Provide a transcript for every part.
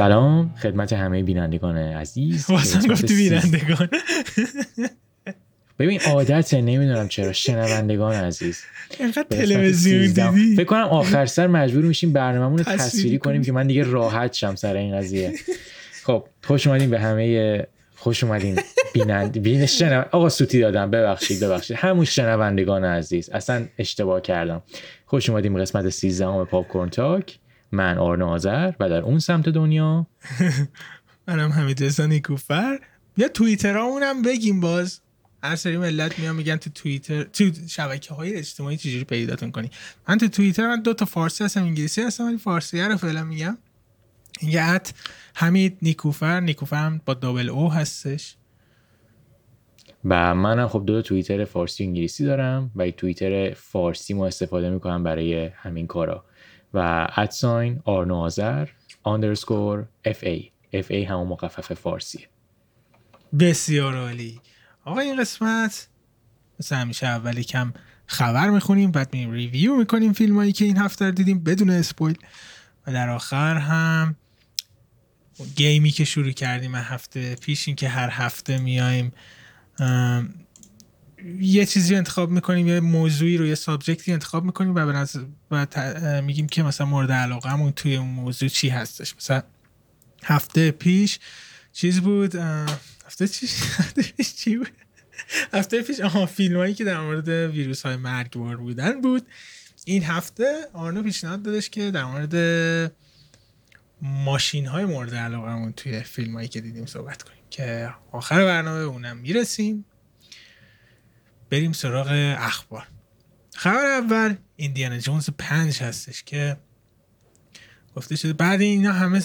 سلام خدمت همه بینندگان عزیز. واسه گفت بینندگان. ببین عادته، نمیدونم چرا، شنوندگان عزیز. اینقدر تلویزیون دیدی؟ فکر کنم آخر سر مجبور میشیم برنامه‌مون رو تصویری کنیم که من دیگه راحت شم سر این قضیه. خب خوش اومدین به همه، خوش اومدین بیننده آقا سوتی دادم، ببخشید همون شنوندگان عزیز، اصلا اشتباه کردم. خوش اومدین به قسمت 13 پاپ کورن تاک. من آرنا آذر و در اون سمت دنیا منم حمید رضا نیکوفر. یا توییترامونم بگیم، باز هر سری ملت میام میگن تو توییتر، تو شبکه‌های اجتماعی چجوری پیداتون کنی. من تو توییتر من دو تا فارسی هستم، انگلیسی هستم، ولی فارسی رو فعلا میگم. اینجا @ حمید نیکوفر، نیکوفرم با دابل او هستش. و منم خب دو توییتر فارسی و انگلیسی دارم و یک توییتر فارسی ما استفاده میکنم برای همین کارا و @ آرنا آذر _FA. FA همون مخفف فارسیه. بسیار عالی. آقا این قسمت مثل همیشه اولی کم خبر میخونیم، بعد میریم ریویو میکنیم فیلم هایی که این هفته رو دیدیم بدون اسپویل، و در آخر هم گیمی که شروع کردیم هفته پیش، این که هر هفته میایم یه چیزی رو انتخاب میکنیم، یه موضوعی رو، یه سابجکتی انتخاب میکنیم و میگیم که مثلا مورد علاقه‌مون توی اون موضوع چی هستش. مثلا هفته پیش چیز بود، هفته پیش فیلم هایی که در مورد ویروس های مرگبار بودن بود. این هفته آرنو پیشنهاد دادش که در مورد ماشین های مورد علاقه‌مون توی فیلم هایی که دیدیم صحبت کنیم، که آخر برنامه اونم میرسیم. بریم سراغ اخبار. خبر اول ایندیانا جونز 5 هستش که گفته شده بعد اینا همه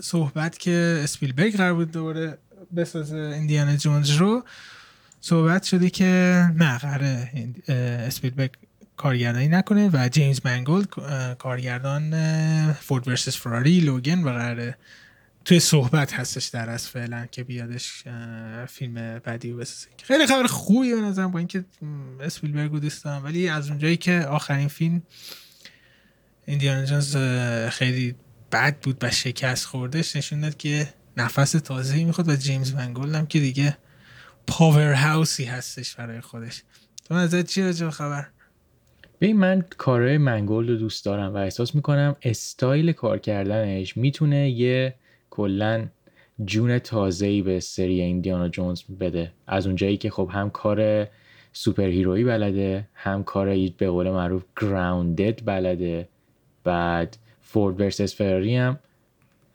صحبت که اسپیلبرگ قرار بود دوباره بسازه ایندیانا جونز رو، صحبت شده که نه، قراره اسپیلبرگ کارگردانی نکنه و جیمز منگولد کارگردان فورد ورسس فراری، لوگن و قراره توی صحبت هستش در از فعلا که بیادش فیلم بعدی رو بسازه. خیلی خبر خوبی به نظرم، با اینکه اسپیلبرگ رو دوست دارم، ولی از اونجایی که آخرین فیلم ایندیانا جونز خیلی بد بود و شکست خوردش، نشون داد که نفس تازه‌ای میخواد و جیمز منگولد هم که دیگه پاور هاوسی هستش برای خودش. تو نظرت چی راجع به خبر؟ ببین من کارهای منگولد رو دوست دارم و احساس میکنم استایل کار کردنش میتونه یه کلن جون تازه‌ای به سری ایندیانا جونز بده، از اونجایی که خب هم کار سوپر هیرویی بلده، هم کار به قول معروف گراوندد بلده. بعد فورد ورسس فراری هم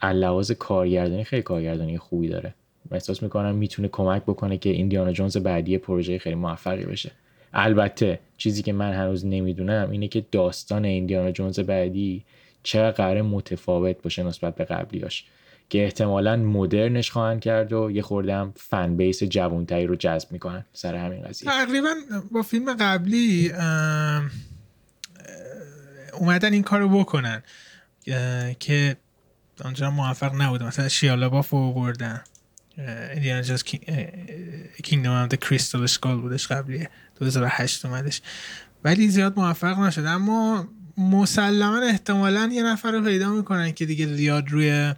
علاوه کارگردانی خیلی کارگردانی خوبی داره. احساس میکنم میتونه کمک بکنه که ایندیانا جونز بعدی پروژه خیلی موفقی بشه. البته چیزی که من هنوز نمیدونم اینه که داستان ایندیانا جونز بعدی چه قراره متفاوت باشه نسبت به قبلیاش، که احتمالاً مدرنش خواهند کرد و یه خورده هم فن بیس جوانتری رو جذب میکنن سر همین قضیه. تقریباً با فیلم قبلی اومدن این کار رو بکنن که آنجا موفق نبود. مثلا شیالاباف رو بردن، ایندیانا جونز کینگدم آف د کریستال اسکال بودش قبلیه، 2008 اومدش، ولی زیاد موفق نشد. اما مسلماً احتمالاً یه نفر رو پیدا میکنن که دیگه زیاد روی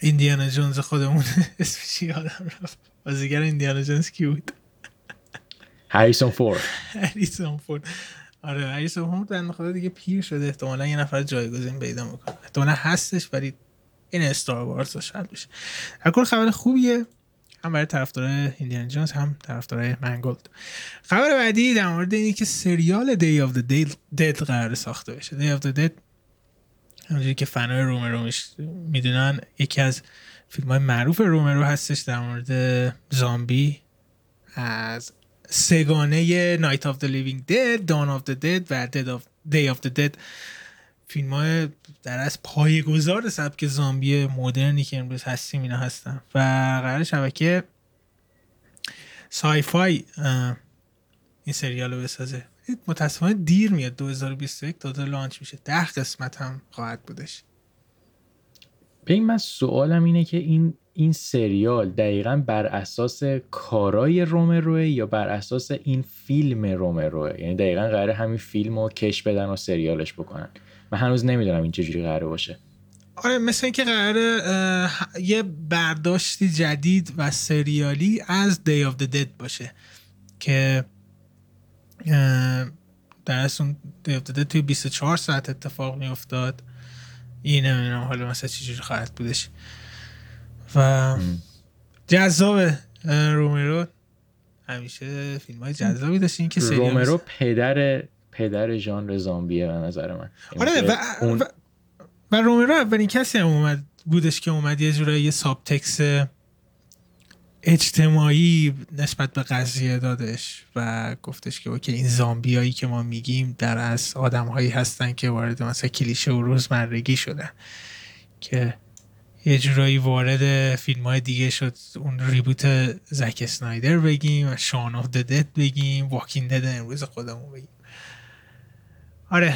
ایندیانا جونز خودمون اسمش یادم رفت، بازیگر ایندیانا جونز کی بود؟ هریسون فورد. آره هریسون فورد بنده خدا دیگه پیر شده، احتمالاً یه نفر جایگزین پیدا میکنه، احتمالاً هستش، ولی این استار وارز شاید بشه. هرکون خبر خوبیه، هم برای طرفدارای ایندیانا جونز هم طرفدارای منگولد. خبر بعدی در مورد اینه که سریال دی آف دی دد قرار ساخته بشه. دی آف دی دد همونجوری که فنای رومرو میدونن یکی از فیلم‌های معروف رومرو هستش در مورد زامبی، از سگانه نایت آف دی لیوینگ دد، دان آف دی دد و دی آف دی دد، فیلم‌های در از پایه‌گذار سبک زامبی مدرنی که امروز هستیم اینا هستن و قرار شبکه سای فای این سریال رو بسازه. متاسفانه دیر میاد، 2021 داده لانچ میشه، 10 قسمت هم خواهد بودش. ببین من سوالم اینه که این سریال دقیقاً بر اساس کارای رومروه یا بر اساس این فیلم رومروه؟ یعنی دقیقاً قراره همین فیلمو کش بدن و سریالش بکنن؟ من هنوز نمیدونم این چه جوری قراره باشه. آره، مثل اینکه قراره یه برداشتی جدید و سریالی از Day of the Dead باشه که در اصل Day of the Dead توی 24 ساعت اتفاق میافتاد. این نمیدونم حالا مثلا چی جوری خواهد بودش و جذاب. رومرو همیشه فیلم‌های جذابی داشت. این که رومرو پدر ژانر زامبیه به نظر من. آره و رومرو اولین کسی هم اومد بودش که اومد یه جورایی یه سابتکس اجتماعی نسبت به قضیه دادش و گفتش که اوکی این زامبیایی که ما میگیم در اصل آدم‌هایی هستن که وارد مثلا کلیشه و روزمرگی شدن، که یه جورایی وارد فیلم‌های دیگه شد. اون ریبوت زک اسنایدر بگیم و شان آف د دد بگیم، واکینگ دد امروز خودمون بگیم. آره،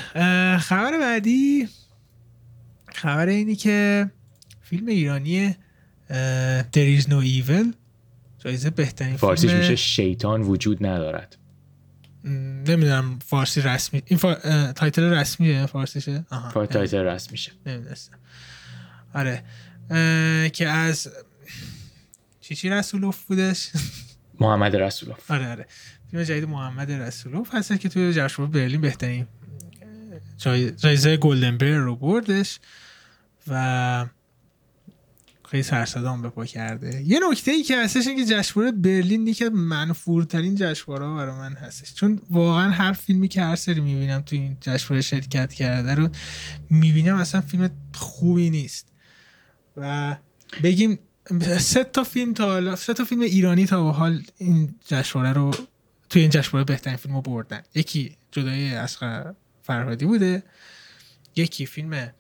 خبر بعدی خبر اینی که فیلم ایرانی There is no evil جایزه بهترین فارسیش فیلم میشه شیطان وجود ندارد. نمیدونم فارسی رسمی این تایتل رسمیه فارسیشه. تایتل رسمیشه نمیدونستم. آره که از چی رسولوف بودش؟ محمد رسولوف. آره فیلم جدید محمد رسولوف هست که توی جشنواره برلین بهترین جایزه گلدن بیر رو بردش و خیلی سرصدام به پا کرده. یه نکته ای که هستش این که جشنواره برلین یکی از منفورترین جشنواره‌ها برای من هستش، چون واقعا هر فیلمی که هر سری میبینم توی این جشنواره شرکت کرده رو میبینم اصلا فیلم خوبی نیست و بگیم 3 تا فیلم ایرانی تا به حال این جشنواره رو توی این جشنواره بهترین فیلم رو بردن. یکی جدای اصغر فرهادی بوده، یکی فیلم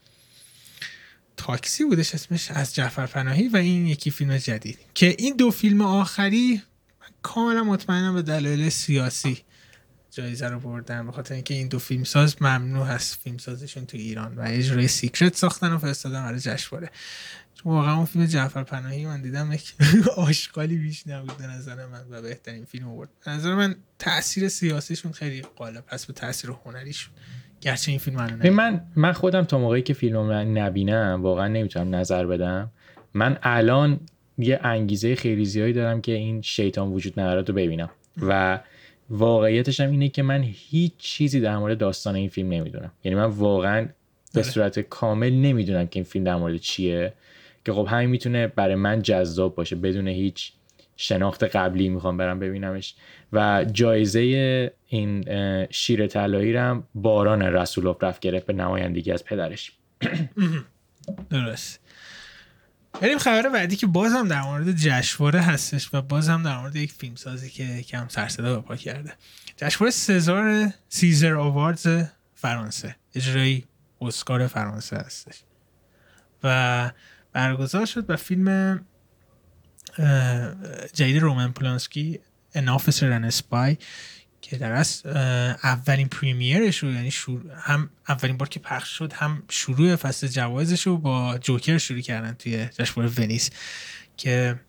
تاکسی بودش اسمش از جعفر پناهی، و این یکی فیلم جدید که این دو فیلم آخری کاملا مطمئنم به دلایل سیاسی جایزه رو بردن، به خاطر اینکه این دو فیلمساز ممنوع هست فیلمسازیشون تو ایران و یه جوری سیکرت ساختن و فرستادن برای جشنواره. چون واقعا اون فیلم جعفر پناهی من دیدم یک آشغالی بیش نبود به نظر من و بهترین فیلم آورد. به نظر من تاثیر سیاسیشون خیلی غالب هست به تاثیر هنریشون، گرچه این فیلم من خودم تا موقعی که فیلم رو نبینم واقعا نمیتونم نظر بدم. من الان یه انگیزه خیلی زیادی دارم که این شیطان وجود نداره رو ببینم و واقعیتش هم اینه که من هیچ چیزی در مورد داستان این فیلم نمیدونم. یعنی من واقعا به صورت کامل نمیدونم که این فیلم در مورد چیه، که خب همین میتونه برای من جذاب باشه. بدون هیچ شناخت قبلی میخوام برم ببینمش. و جایزه این شیر طلایی رم باران رسولوف رفت گرفت به نمایندگی از پدرش. درست. بریم خبر بعدی که بازم در مورد جشنواره هستش و بازم در مورد یک فیلمسازی که کم سرصدا به پا کرده. جشنواره سیزر آواردز فرانسه، اجرای اسکار فرانسه هستش و برگزار شد و فیلم جدید رومن پولانسکی An Officer and a Spy که در اصل اولین پریمیرش رو، یعنی هم اولین بار که پخش شد هم شروع فصل جوایزش رو با جوکر شروع کردن توی جشنواره ونیز، که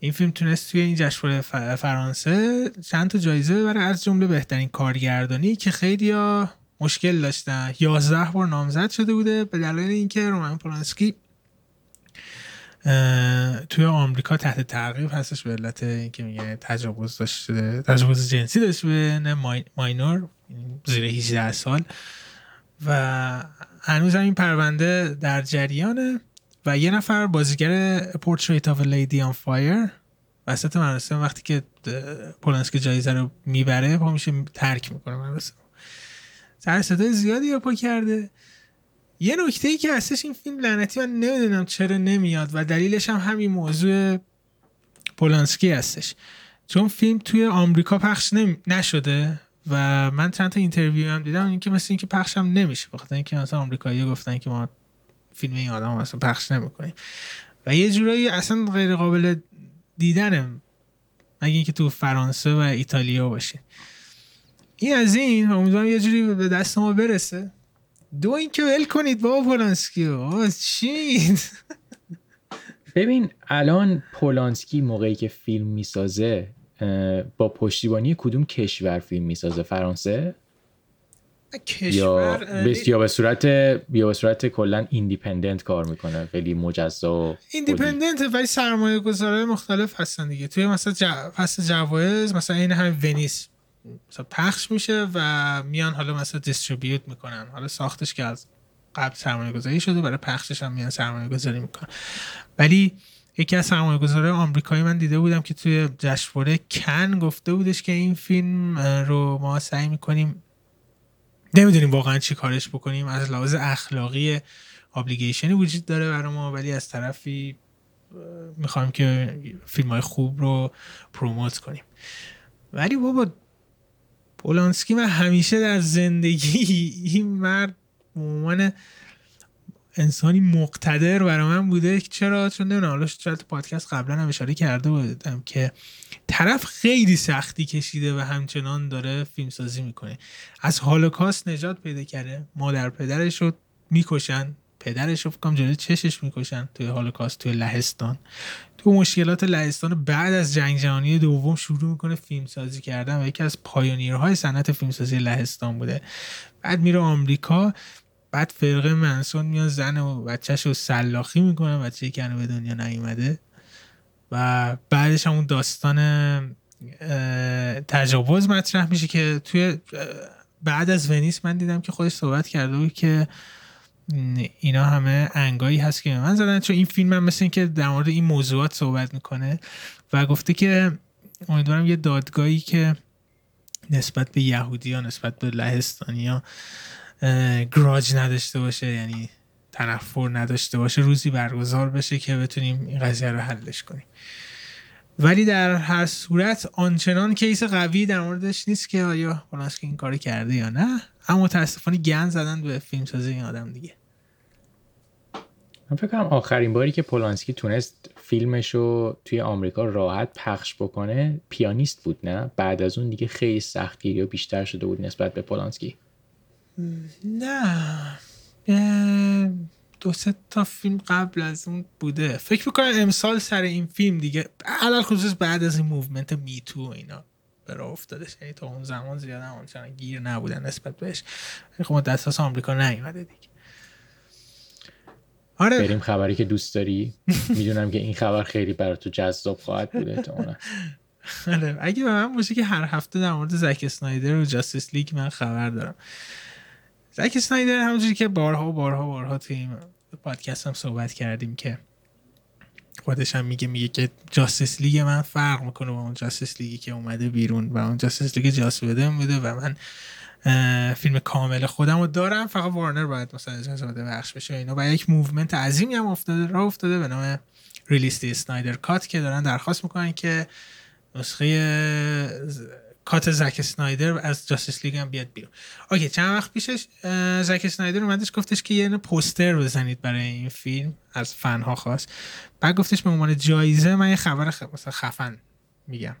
این فیلم تونست توی این جشنواره فرانسه چند تا جایزه ببره، از جمله بهترین کارگردانی که خیلی‌ها مشکل داشتن. 11 بار نامزد شده بوده به دلیل اینکه رومن پولانسکی توی آمریکا تحت تعقیب هستش به علت اینکه میگه تجاوز داشته، تجاوز جنسی داشته به ماینور زیر 18 سال و هنوز هم این پرونده در جریانه. و یه نفر بازیگر Portrait of a Lady on Fire وسط مراسم وقتی که پولانسکی جایزه رو میبره پا میشه ترک میکنه مراسم، سر صدای زیادی پا کرده. یه نکته‌ای که هستش این فیلم لعنتی من نمیدونم چرا نمیاد و دلیلش هم همین موضوع پولانسکی هستش، چون فیلم توی آمریکا پخش نشده و من چند تا اینترویو هم دیدم اینکه مثل اینکه پخش هم نمیشه، بخاطر اینکه مثلا آمریکایی‌ها گفتن که ما فیلم این آدم اصلا پخش نمی‌کنیم و یه جورایی اصلا غیر قابل دیدنم مگه اینکه تو فرانسه و ایتالیا باشه. این از این امیدوارم یه جوری به دست ما برسه. دو اینکه ول کنید بابا پولانسکی رو چی. ببین الان پولانسکی موقعی که فیلم میسازه با پشتیبانی کدوم کشور فیلم میسازه؟ فرانسه؟ یا به صورت کلا ایندیپندنت کار میکنه، خیلی مجزا و ایندیپندنت، ولی سرمایه گذارهای مختلف هستن دیگه. توی مثلا فصل جوایز مثلا این هم ونیس مثلا پخش میشه و میان حالا مثلا دیستریبیوت میکنن، حالا ساختش که از قبل سرمایه گذاری شده، برای پخشش هم میان سرمایه گذاری میکنن. ولی یکی از سرمایه گذارهای آمریکایی من دیده بودم که توی جشنواره کن گفته بودش که این فیلم رو ما سعی میکنیم، نمیدونیم واقعا چی کارش بکنیم، از لحاظ اخلاقی ابلیگیشنی وجود داره برای ما، ولی از طرفی میخوایم که فیلم‌های خوب رو پروموت کنیم. ولی بابا پولانسکی، من همیشه در زندگی این مرد به عنوان انسانی مقتدر برای من بوده. چرا؟ چون نمیدونم، حالا شاید تو پادکست قبلا هم اشاره کرده بودم که طرف خیلی سختی کشیده و همچنان داره فیلمسازی میکنه. از هولوکاست نجات پیدا کرده، مادر پدرش رو میکشن، پدرش رو فکرم جلوی چشش میکشن توی هولوکاست، توی لهستان، تو مشکلات لهستان. بعد از جنگ جهانی دوم شروع میکنه فیلمسازی کردن و یکی از پایونیرهای صنعت فیلمسازی لهستان بوده. بعد میره آمریکا، بعد فرقه منسون میان زن و بچهش رو سلاخی میکنن، بچهی که هنو به دنیا نیومده. و بعدش همون داستان تجاوز مطرح میشه که توی بعد از ونیس من دیدم که خودش صحبت کرده بود که اینا همه انگایی هست که من زدن، چون این فیلم هم مثل این که در مورد این موضوعات صحبت میکنه و گفته که امیدوارم یه دادگاهی که نسبت به یهودی ها، نسبت به لهستانی ها گراج نداشته باشه، یعنی تنفر نداشته باشه، روزی برگزار بشه که بتونیم این قضیه رو حلش کنیم. ولی در هر صورت آنچنان کیس قوی در موردش نیست که آیا پولانسکی این کاری کرده یا نه، اما متاسفانه گند زدن به فیلمسازی این آدم دیگه. من فکر کنم آخرین باری که پولانسکی تونست فیلمشو توی آمریکا راحت پخش بکنه پیانیست بود، نه؟ بعد از اون دیگه خیلی سختگیری و بیشتر شده بود نسبت به پولانسکی. نه، 2-3 تا فیلم قبل از اون بوده فکر میکنم. امسال سر این فیلم دیگه علال خصوص بعد از این موومنت میتو اینا برای افتاده، یعنی تا اون زمان زیاده همچنان گیر نبودن نسبت بهش. خب ما دستاس آمریکا نیومده دیگه. آره، بریم خبری که دوست داری. میدونم که این خبر خیلی برای تو جذاب خواهد بوده تا اونه. آره، اگه به من باشه که هر هفته در مورد زک اسنایدر و جاستیس لیگ من خبر دارم. زک اسنایدر همونجوری که بارها توی این پادکست هم صحبت کردیم که خودش هم میگه که جاستیس لیگ من فرق میکنه با اون جاستیس لیگی که اومده بیرون و اون جاستیس لیگ جاس بده بوده و من فیلم کامل خودم رو دارم، فقط وارنر باید مثلا اجازه بده بخش بشه اینا. و یک موومنت عظیمی هم افتاده به نام ریلیز دی اسنایدر کات که دارن درخواست میکنن که نسخه کات زک اسنایدر از جاستیس لیگ هم بیاد بیرون. اوکی، چند وقت پیشش زک اسنایدر اومدش گفتش که یه یعنی پوستر بزنید برای این فیلم، از فنها خواست. بعد گفتش به عنوان جایزه من یه خبر خفن میگم.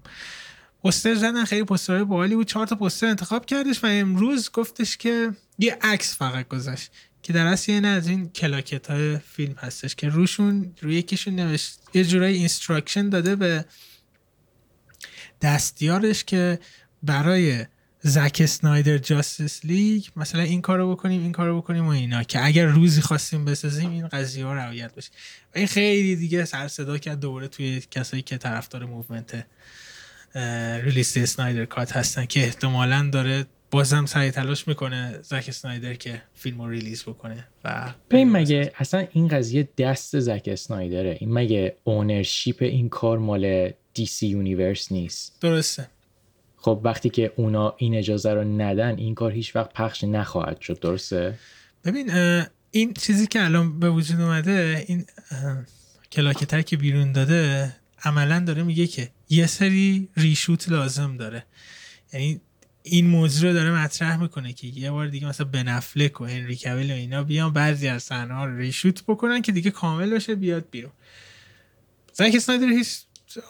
پوستر زدن، خیلی پوسترهای باحالی بود، 4 تا پوستر انتخاب کردش و امروز گفتش که یه عکس فقط گذاشت که در اصل یه نه از این کلاکت‌های فیلم هستش که روی یکیشون نوشت، یه جورایی اینستراکشن داده به دستیارش که برای زک اسنایدر جاستیس لیگ مثلا این کارو بکنیم و اینا، که اگر روزی خواستیم بسازیم این قضیه ها رعایت بشه. و این خیلی دیگه سر صدا کرد دوباره توی کسایی که طرفدار موومنت ریلیز دی اسنایدر کات هستن که احتمالاً داره بازم سعی تلاش میکنه زک اسنایدر که فیلمو ریلیز بکنه. و ببین مگه اصلا این قضیه دست زک اسنایدره؟ این مگه اونرشیپ این کار مال DC یونیورس نیست؟ درسته. خب وقتی که اونا این اجازه رو ندن این کار هیچ وقت پخش نخواهد شد، درسته؟ ببین این چیزی که الان به وجود اومده، این کلاکتر که بیرون داده عملا داره میگه که یه سری ریشوت لازم داره، یعنی این موضوع رو داره مطرح میکنه که یه بار دیگه مثلا بن افلک و هنری کویل و اینا بیان بعضی از صحنه‌ها رو ریشوت بکنن که دیگه کامل بشه بیاد بیرون. زک اسنایدر هیچ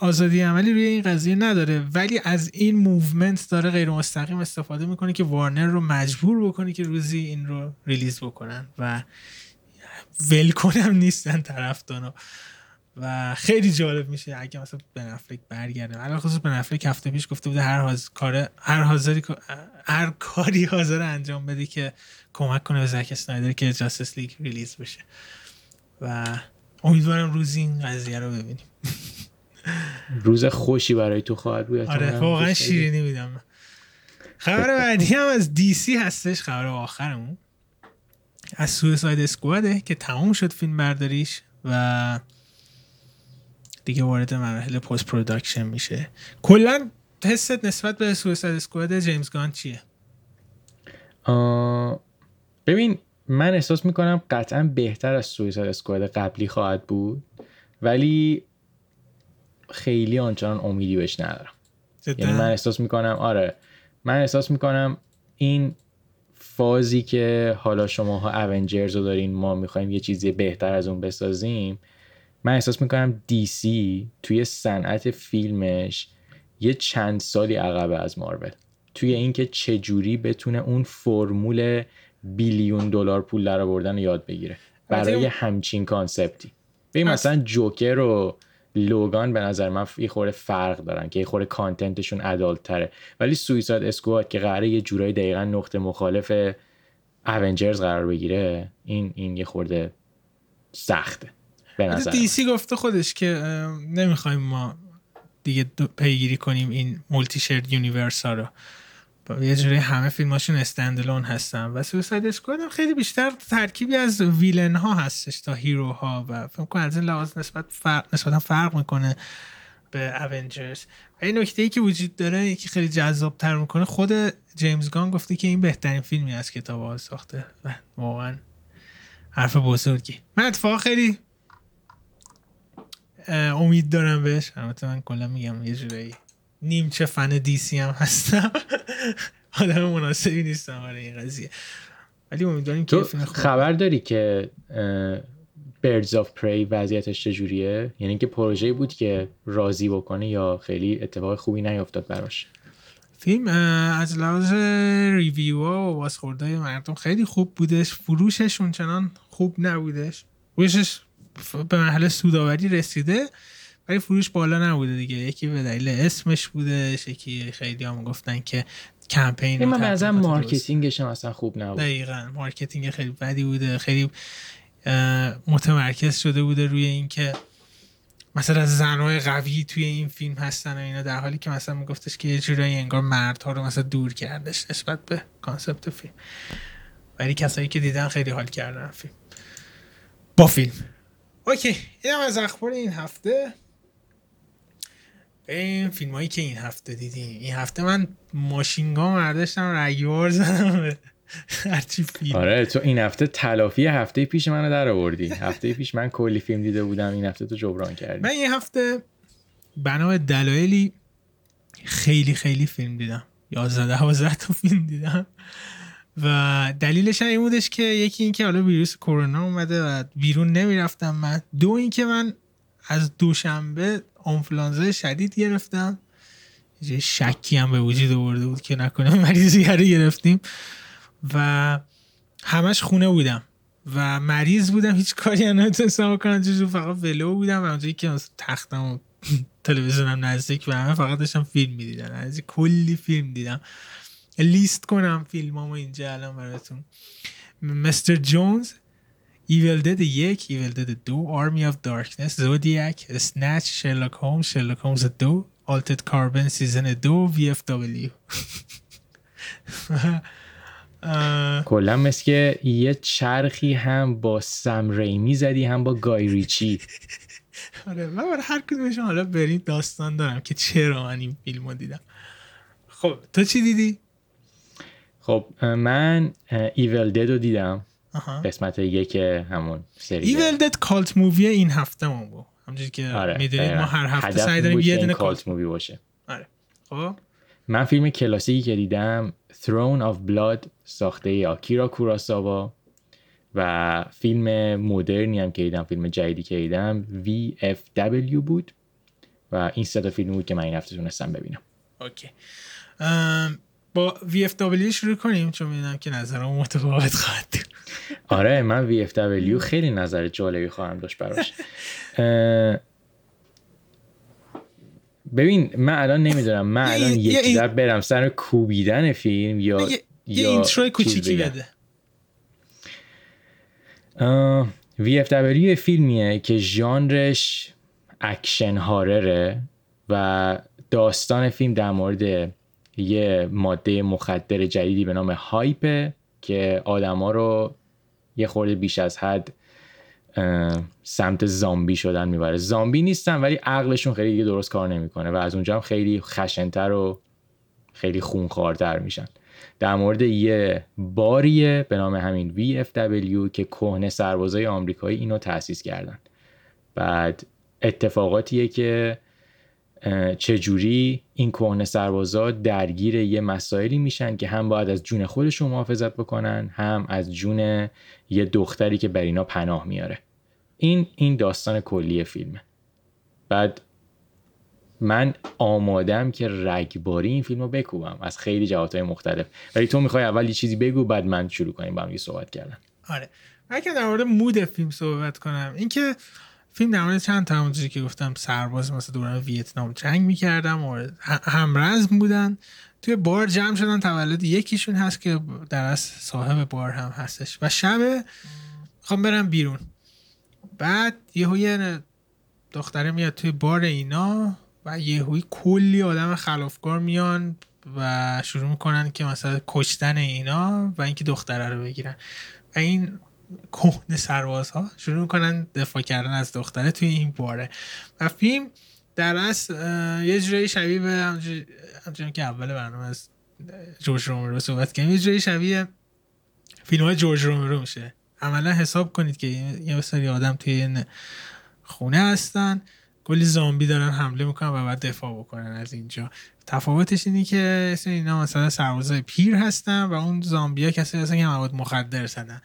آزادی عملی روی این قضیه نداره، ولی از این موومنت داره غیر مستقیم استفاده میکنه که وارنر رو مجبور بکنه که روزی این رو ریلیز بکنن و ولکنم نیستن طرفدارا. و و خیلی جالب میشه اگه مثلا بن افلک برگرده. الان خصوص بن افلک هفته پیش گفته بوده هر کاری حاضر انجام بده که کمک کنه به زک اسنایدر که جاستس لیگ ریلیز بشه و امیدوارم روزی این قضیه رو ببینیم. روز خوشی برای تو خواهد بود. آره واقعا شیرینی میدم. خبر بعدی هم از دی سی هستش، خبر آخرمون از سویساید اسکواده که تموم شد فیلم برداریش و دیگه وارد مراحل پست پروداکشن میشه. کلا حست نسبت به سویساید اسکواد جیمز گان چیه؟ ببین من احساس میکنم قطعا بهتر از سویساید اسکواد قبلی خواهد بود ولی خیلی آنچنان امیدی بهش ندارم. یعنی من احساس میکنم این فازی که حالا شماها اونجرز رو دارین، ما میخوایم یه چیزی بهتر از اون بسازیم. من احساس میکنم دی سی توی صنعت فیلمش یه چند سالی عقب از مارول، توی این که چجوری بتونه اون فرمول بیلیون دلار پول در آوردن رو یاد بگیره برای همچین کانسپتی. ببین مثلا جوکر و لوگان به نظر من یه خورده فرق دارن که یه خورده کانتنتشون ادالت تره، ولی سویساید اسکواد که قراره یه جورایی دقیقاً نقطه مخالف اونجرز قرار بگیره، این یه خورده سخته. دی سی گفته خودش که نمیخوایم ما دیگه پیگیری کنیم این مولتی شیرد یونیورس ها رو، یه جوری همه فیلماشون استندالون هستن و سویساید اسکواد هم خیلی بیشتر ترکیبی از ویلن ها هستش تا هیرو ها و فکر کنم از این لحاظ نسبتا فرق میکنه به اونجرز. این نکته ای که وجود داره، یکی خیلی جذاب تر میکنه، خود جیمز گان گفته که این بهترین فیلمی از کتاب ها ساخته و واقعا حرف بزرگی. من اتفاقا خیلی امید دارم بهش. البته من کلا میگم یه جوری نیمچه فن دی سی هم هستم، آدم مناسبی نیستم برای این قضیه، ولی امیدواریم که خبر داری که Birds of Prey وضعیتش چجوریه؟ یعنی که پروژه‌ای بود که راضی بکنه یا خیلی اتفاق خوبی نیافتاد براش؟ فیلم از لحاظ ریویو ها و بازخوردهای مردم خیلی خوب بودش، فروشش اونچنان خوب نبودش، فروشش به مرحله سوداوری رسیده ولی فروش بالا نبوده دیگه. یکی به دلیل اسمش بودش، یکی خیلی هم گفتن که کمپین من مثلا مارکتینگش هم اصلا خوب نبود. دقیقاً مارکتینگ خیلی بدی بوده، خیلی متمرکز شده بوده روی این که مثلا زنای قوی توی این فیلم هستن و اینا، در حالی که مثلا میگفتش که یه جورایی انگار مردها رو مثلا دور کردش نسبت به کانسپت فیلم. ولی کسایی که دیدن خیلی حال کردن فیلم با فیلم. اوکی، این هم از اخبار این هفته. این فیلم هایی که این هفته دیدیم، این هفته من ماشینگان برداشتم رگبار زدم هرچی فیلم. آره تو این هفته تلافی هفته پیش منو در آوردی. هفته پیش من کلی فیلم دیده بودم، این هفته تو جبران کردی. من این هفته بنا به دلایلی خیلی فیلم دیدم، 11 تا فیلم دیدم و دلیلش هم این بودش که یکی این که حالا ویروس کرونا اومده و بیرون نمیرفتم من، دو این که من از دوشنبه آنفلانزا شدید گرفتم، یه شکی هم به وجود آورده بود که نکنه مریضی رو گرفتیم و همش خونه بودم و مریض بودم، هیچ کاری هم نمیتونستم بکنم، چون فقط ولو بودم و اونجایی که تختم و تلویزیونم نزدیک و همه فقط داشتم فیلم میدیدن. از کلی فیلم دیدم، لیست کنم فیلمامو اینجا الان براتون. مستر جونز، ایویل دد 1، ایویل دد 2، آرمی آف دارکنس، زودیاک، اسنچ، شرلوک هومز 2، آلتد کاربن سیزن 2، وی اف دبلیو. کلا مثل که یه چرخی هم با سم ریمی زدی هم با گای ریچی. آره من برای هر کدومشون حالا بریم داستان دارم که چرا من این فیلمو دیدم. خب تو چی دیدی؟ خب من ایویل دد رو دیدم، قسمت یک همون سری ایویل دد کالت مووی این هفته ما بود، همونجوری که آره، میدونید ما هر هفته سعی داریم یه دونه کالت مووی باشه. آره خب من فیلم کلاسیکی که دیدم Throne of Blood ساخته آکیرا کوروساوا و فیلم مدرنی هم که دیدم، فیلم جدیدی که دیدم VFW بود و این سه تا فیلم بود که من این هفته تونستم ببینم. اوکی با VFW شروع کنیم چون میدونم که نظرم متفاوت خواهد. آره من VFW خیلی نظر جالبی خواهم داشت براش. ببین من الان نمیدونم، من الان یکی در برم سر کوبیدن فیلم یا یه اینترو کوچیکی بده. VFW فیلمیه که ژانرش اکشن هارره و داستان فیلم در مورد یه ماده مخدر جدیدی به نام هایپه که آدما رو یه خورده بیش از حد سمت زامبی شدن میبره. زامبی نیستن ولی عقلشون خیلی دیگه درست کار نمیکنه و از اونجا هم خیلی خشنتر و خیلی خونخوارتر میشن. در مورد یه باریه به نام همین VFW که کهنه سربازای آمریکایی اینو تأسیس کردن. بعد اتفاقاتیه که چجوری این کهنه سربازا درگیر یه مسائلی میشن که هم باید از جون خودشون محافظت بکنن، هم از جون یه دختری که بر اینا پناه میاره. این داستان کلی فیلمه. بعد من آمادم که رگباری این فیلمو بکوبم از خیلی جهاتهای مختلف، ولی تو میخوای اول یه چیزی بگو بعد من شروع کنیم با هم یه صحبت کردن. آره من که در مورد مود فیلم صحبت کنم، اینکه فیلم در مورد چند تا همونجوری که گفتم سرباز مثلا دوران ویتنام جنگ میکردم و همرزم بودن، توی بار جمع شدن. تولد یکیشون هست که در اصل صاحب بار هم هستش و شب میخوام برم بیرون. بعد یه دختره میاد توی بار اینا و یهویی کلی آدم خلافکار میان و شروع میکنن که مثلا کشتن اینا و اینکه دختره رو بگیرن و این کهنه سربازها شروع میکنن دفاع کردن از دختره توی این باره. و فیلم در اصل یه جوری شبیه به همچنان که اول برنامه از جورج رومرو صحبت کردیم، یه جوری شبیه فیلم های جورج رومرو میشه. عملا حساب کنید که یه سری آدم توی این خونه هستن، کلی زامبی دارن حمله میکنن و باید دفاع بکنن از اینجا. تفاوتش اینه که اینا مثلا سربازای پیر هستن و اون زامبیا کسایی هستن که مواد مخدر زدن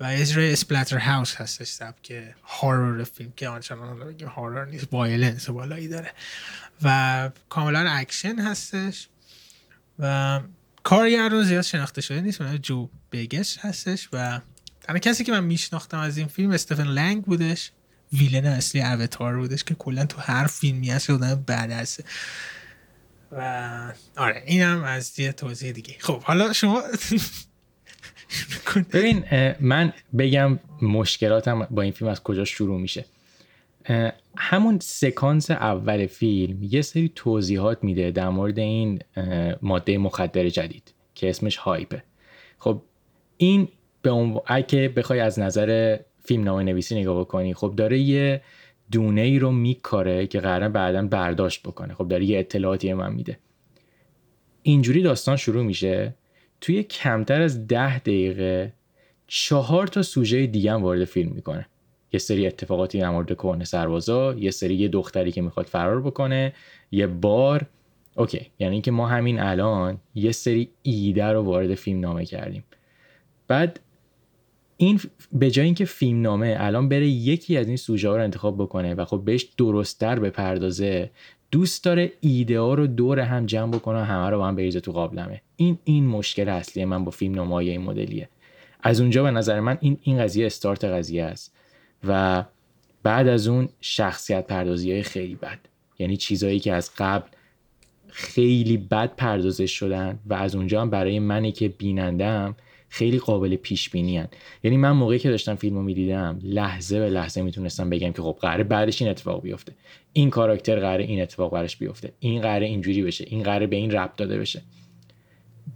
و اجرای اسپلاتر هاوس هستش، سبک هورر فیلم که آنچنان بگیم هورر نیست، وایلنس بالایی داره و کاملا اکشن هستش و کارگردان زیاد شناخته شده نیست، اون جو بگش هستش و تنها کسی که من میشناختم از این فیلم استفن لنگ بودش، ویلن اصلی اواتار بودش که کلا تو هر فیلمی هست شدن باداست و آره اینم از یه توضیح دیگه. خب حالا شما ببین من بگم مشکلاتم با این فیلم از کجا شروع میشه. همون سکانس اول فیلم یه سری توضیحات میده در مورد این ماده مخدر جدید که اسمش هایپه. خب این به اون اگه بخوای از نظر فیلم نامه نویسی نگاه بکنی، خب داره یه دونه ای رو میکاره که قراره بعدن برداشت بکنه. خب داره یه اطلاعاتی من میده. اینجوری داستان شروع میشه. توی کمتر از 10 دقیقه 4 تا سوژه دیگه هم وارد فیلم میکنه. یه سری اتفاقاتی در مورد کهنه سربازا، یه سری یه دختری که میخواد فرار بکنه، یه بار. اوکی، یعنی اینکه ما همین الان یه سری ایده رو وارد فیلم نامه کردیم. بعد این به جای اینکه فیلم نامه الان بره یکی از این سوژه ها رو انتخاب بکنه و خب بهش درست‌تر بپردازه، دوست داره ایده ها رو دور هم جمع بکنه و همه رو با هم بریزه تو قابلمه. این مشکل اصلی من با فیلم نمایی این مدلیه. از اونجا به نظر من این قضیه استارت قضیه است و بعد از اون شخصیت پردازی های خیلی بد، یعنی چیزایی که از قبل خیلی بد پردازش شدن و از اونجا هم برای منی که بینندم خیلی قابل پیش بینی ان. یعنی من موقعی که داشتم فیلمو میدیدم لحظه به لحظه میتونستم بگم که خب قراره بعدش این اتفاق بیفته، این کاراکتر قراره این اتفاق براش بیفته، این قراره اینجوری بشه، این قراره به این ربط داده بشه.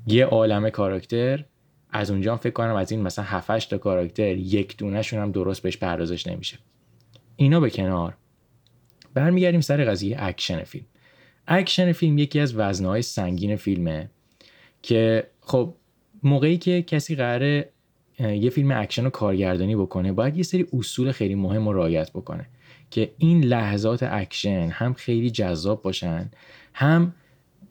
یه عالمه کاراکتر، از اونجا فکر کنم از این مثلا 7-8 تا کاراکتر یک دونه شون هم درست بهش پردازش نمیشه. اینا به کنار، برمیگردیم سر قضیه اکشن فیلم. اکشن فیلم یکی از وزنهای سنگین فیلمه که خب موقعی که کسی قراره یه فیلم اکشن رو کارگردانی بکنه باید یه سری اصول خیلی مهم رو رعایت بکنه که این لحظات اکشن هم خیلی جذاب باشن، هم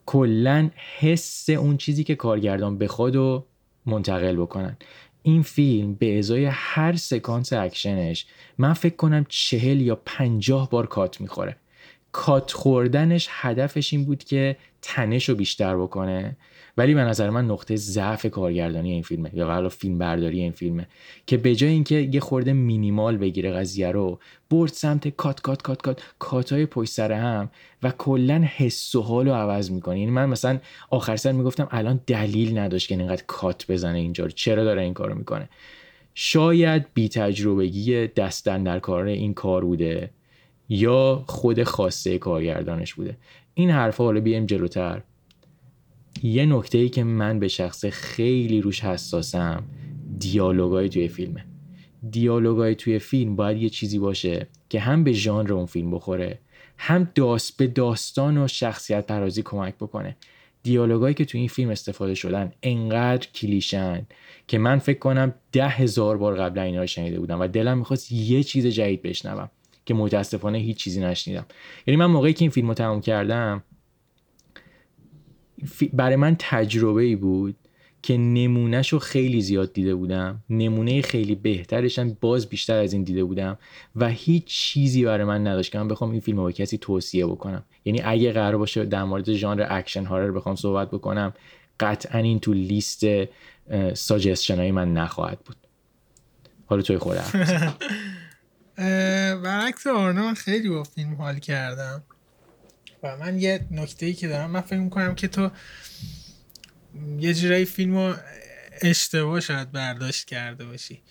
کلن حس اون چیزی که کارگردان بخواد و منتقل بکنن. این فیلم به ازای هر سکانس اکشنش من فکر کنم 40 یا 50 بار کات میخوره. کات خوردنش هدفش این بود که تنش رو بیشتر بکنه، ولی به نظر من نقطه ضعف کارگردانی این فیلمه یا حالا فیلم برداری این فیلمه که به جای اینکه یه خورده مینیمال بگیره قضیه رو، برد سمت کات کات کات کات کاتای پشت سر هم و کلا حس و حال رو عوض می‌کنه. یعنی من مثلا آخر سر میگفتم الان دلیل نداشت که اینقدر کات بزنه اینجا رو، چرا داره این کارو میکنه؟ شاید بی‌تجربگی دست اندرکاره این کار بوده یا خود خاصه کارگردانش بوده. این حرفا حالا بیایم جلوتر. یه نکته‌ای که من به شخص خیلی روش حساسم دیالوگای توی فیلمه. دیالوگای توی فیلم باید یه چیزی باشه که هم به ژانر اون فیلم بخوره، هم به داستان و شخصیت پردازی کمک بکنه. دیالوگایی که توی این فیلم استفاده شدن انقدر کلیشن که من فکر کنم 10,000 بار قبلا اینا رو شنیده بودم و دلم می‌خواست یه چیز جدید بشنوم که متاسفانه هیچ چیزی نشنیدم. یعنی من موقعی که این فیلمو تموم کردم برای من تجربه‌ای بود که نمونهشو خیلی زیاد دیده بودم، نمونه خیلی بهترش هم باز بیشتر از این دیده بودم و هیچ چیزی برای من نداشت که من بخوام این فیلمو به کسی توصیه بکنم. یعنی اگه قرار باشه در مورد ژانر اکشن هارر بخوام صحبت بکنم، قطعاً این تو لیست ساجستشن‌های من نخواهد بود. حالا توی خودم برعکس آرنا من خیلی با فیلم حال کردم و من یه نکته‌ای که دارم، من فکر می‌کنم که تو یه جورایی فیلمو اشتباه شاید برداشت کرده باشی.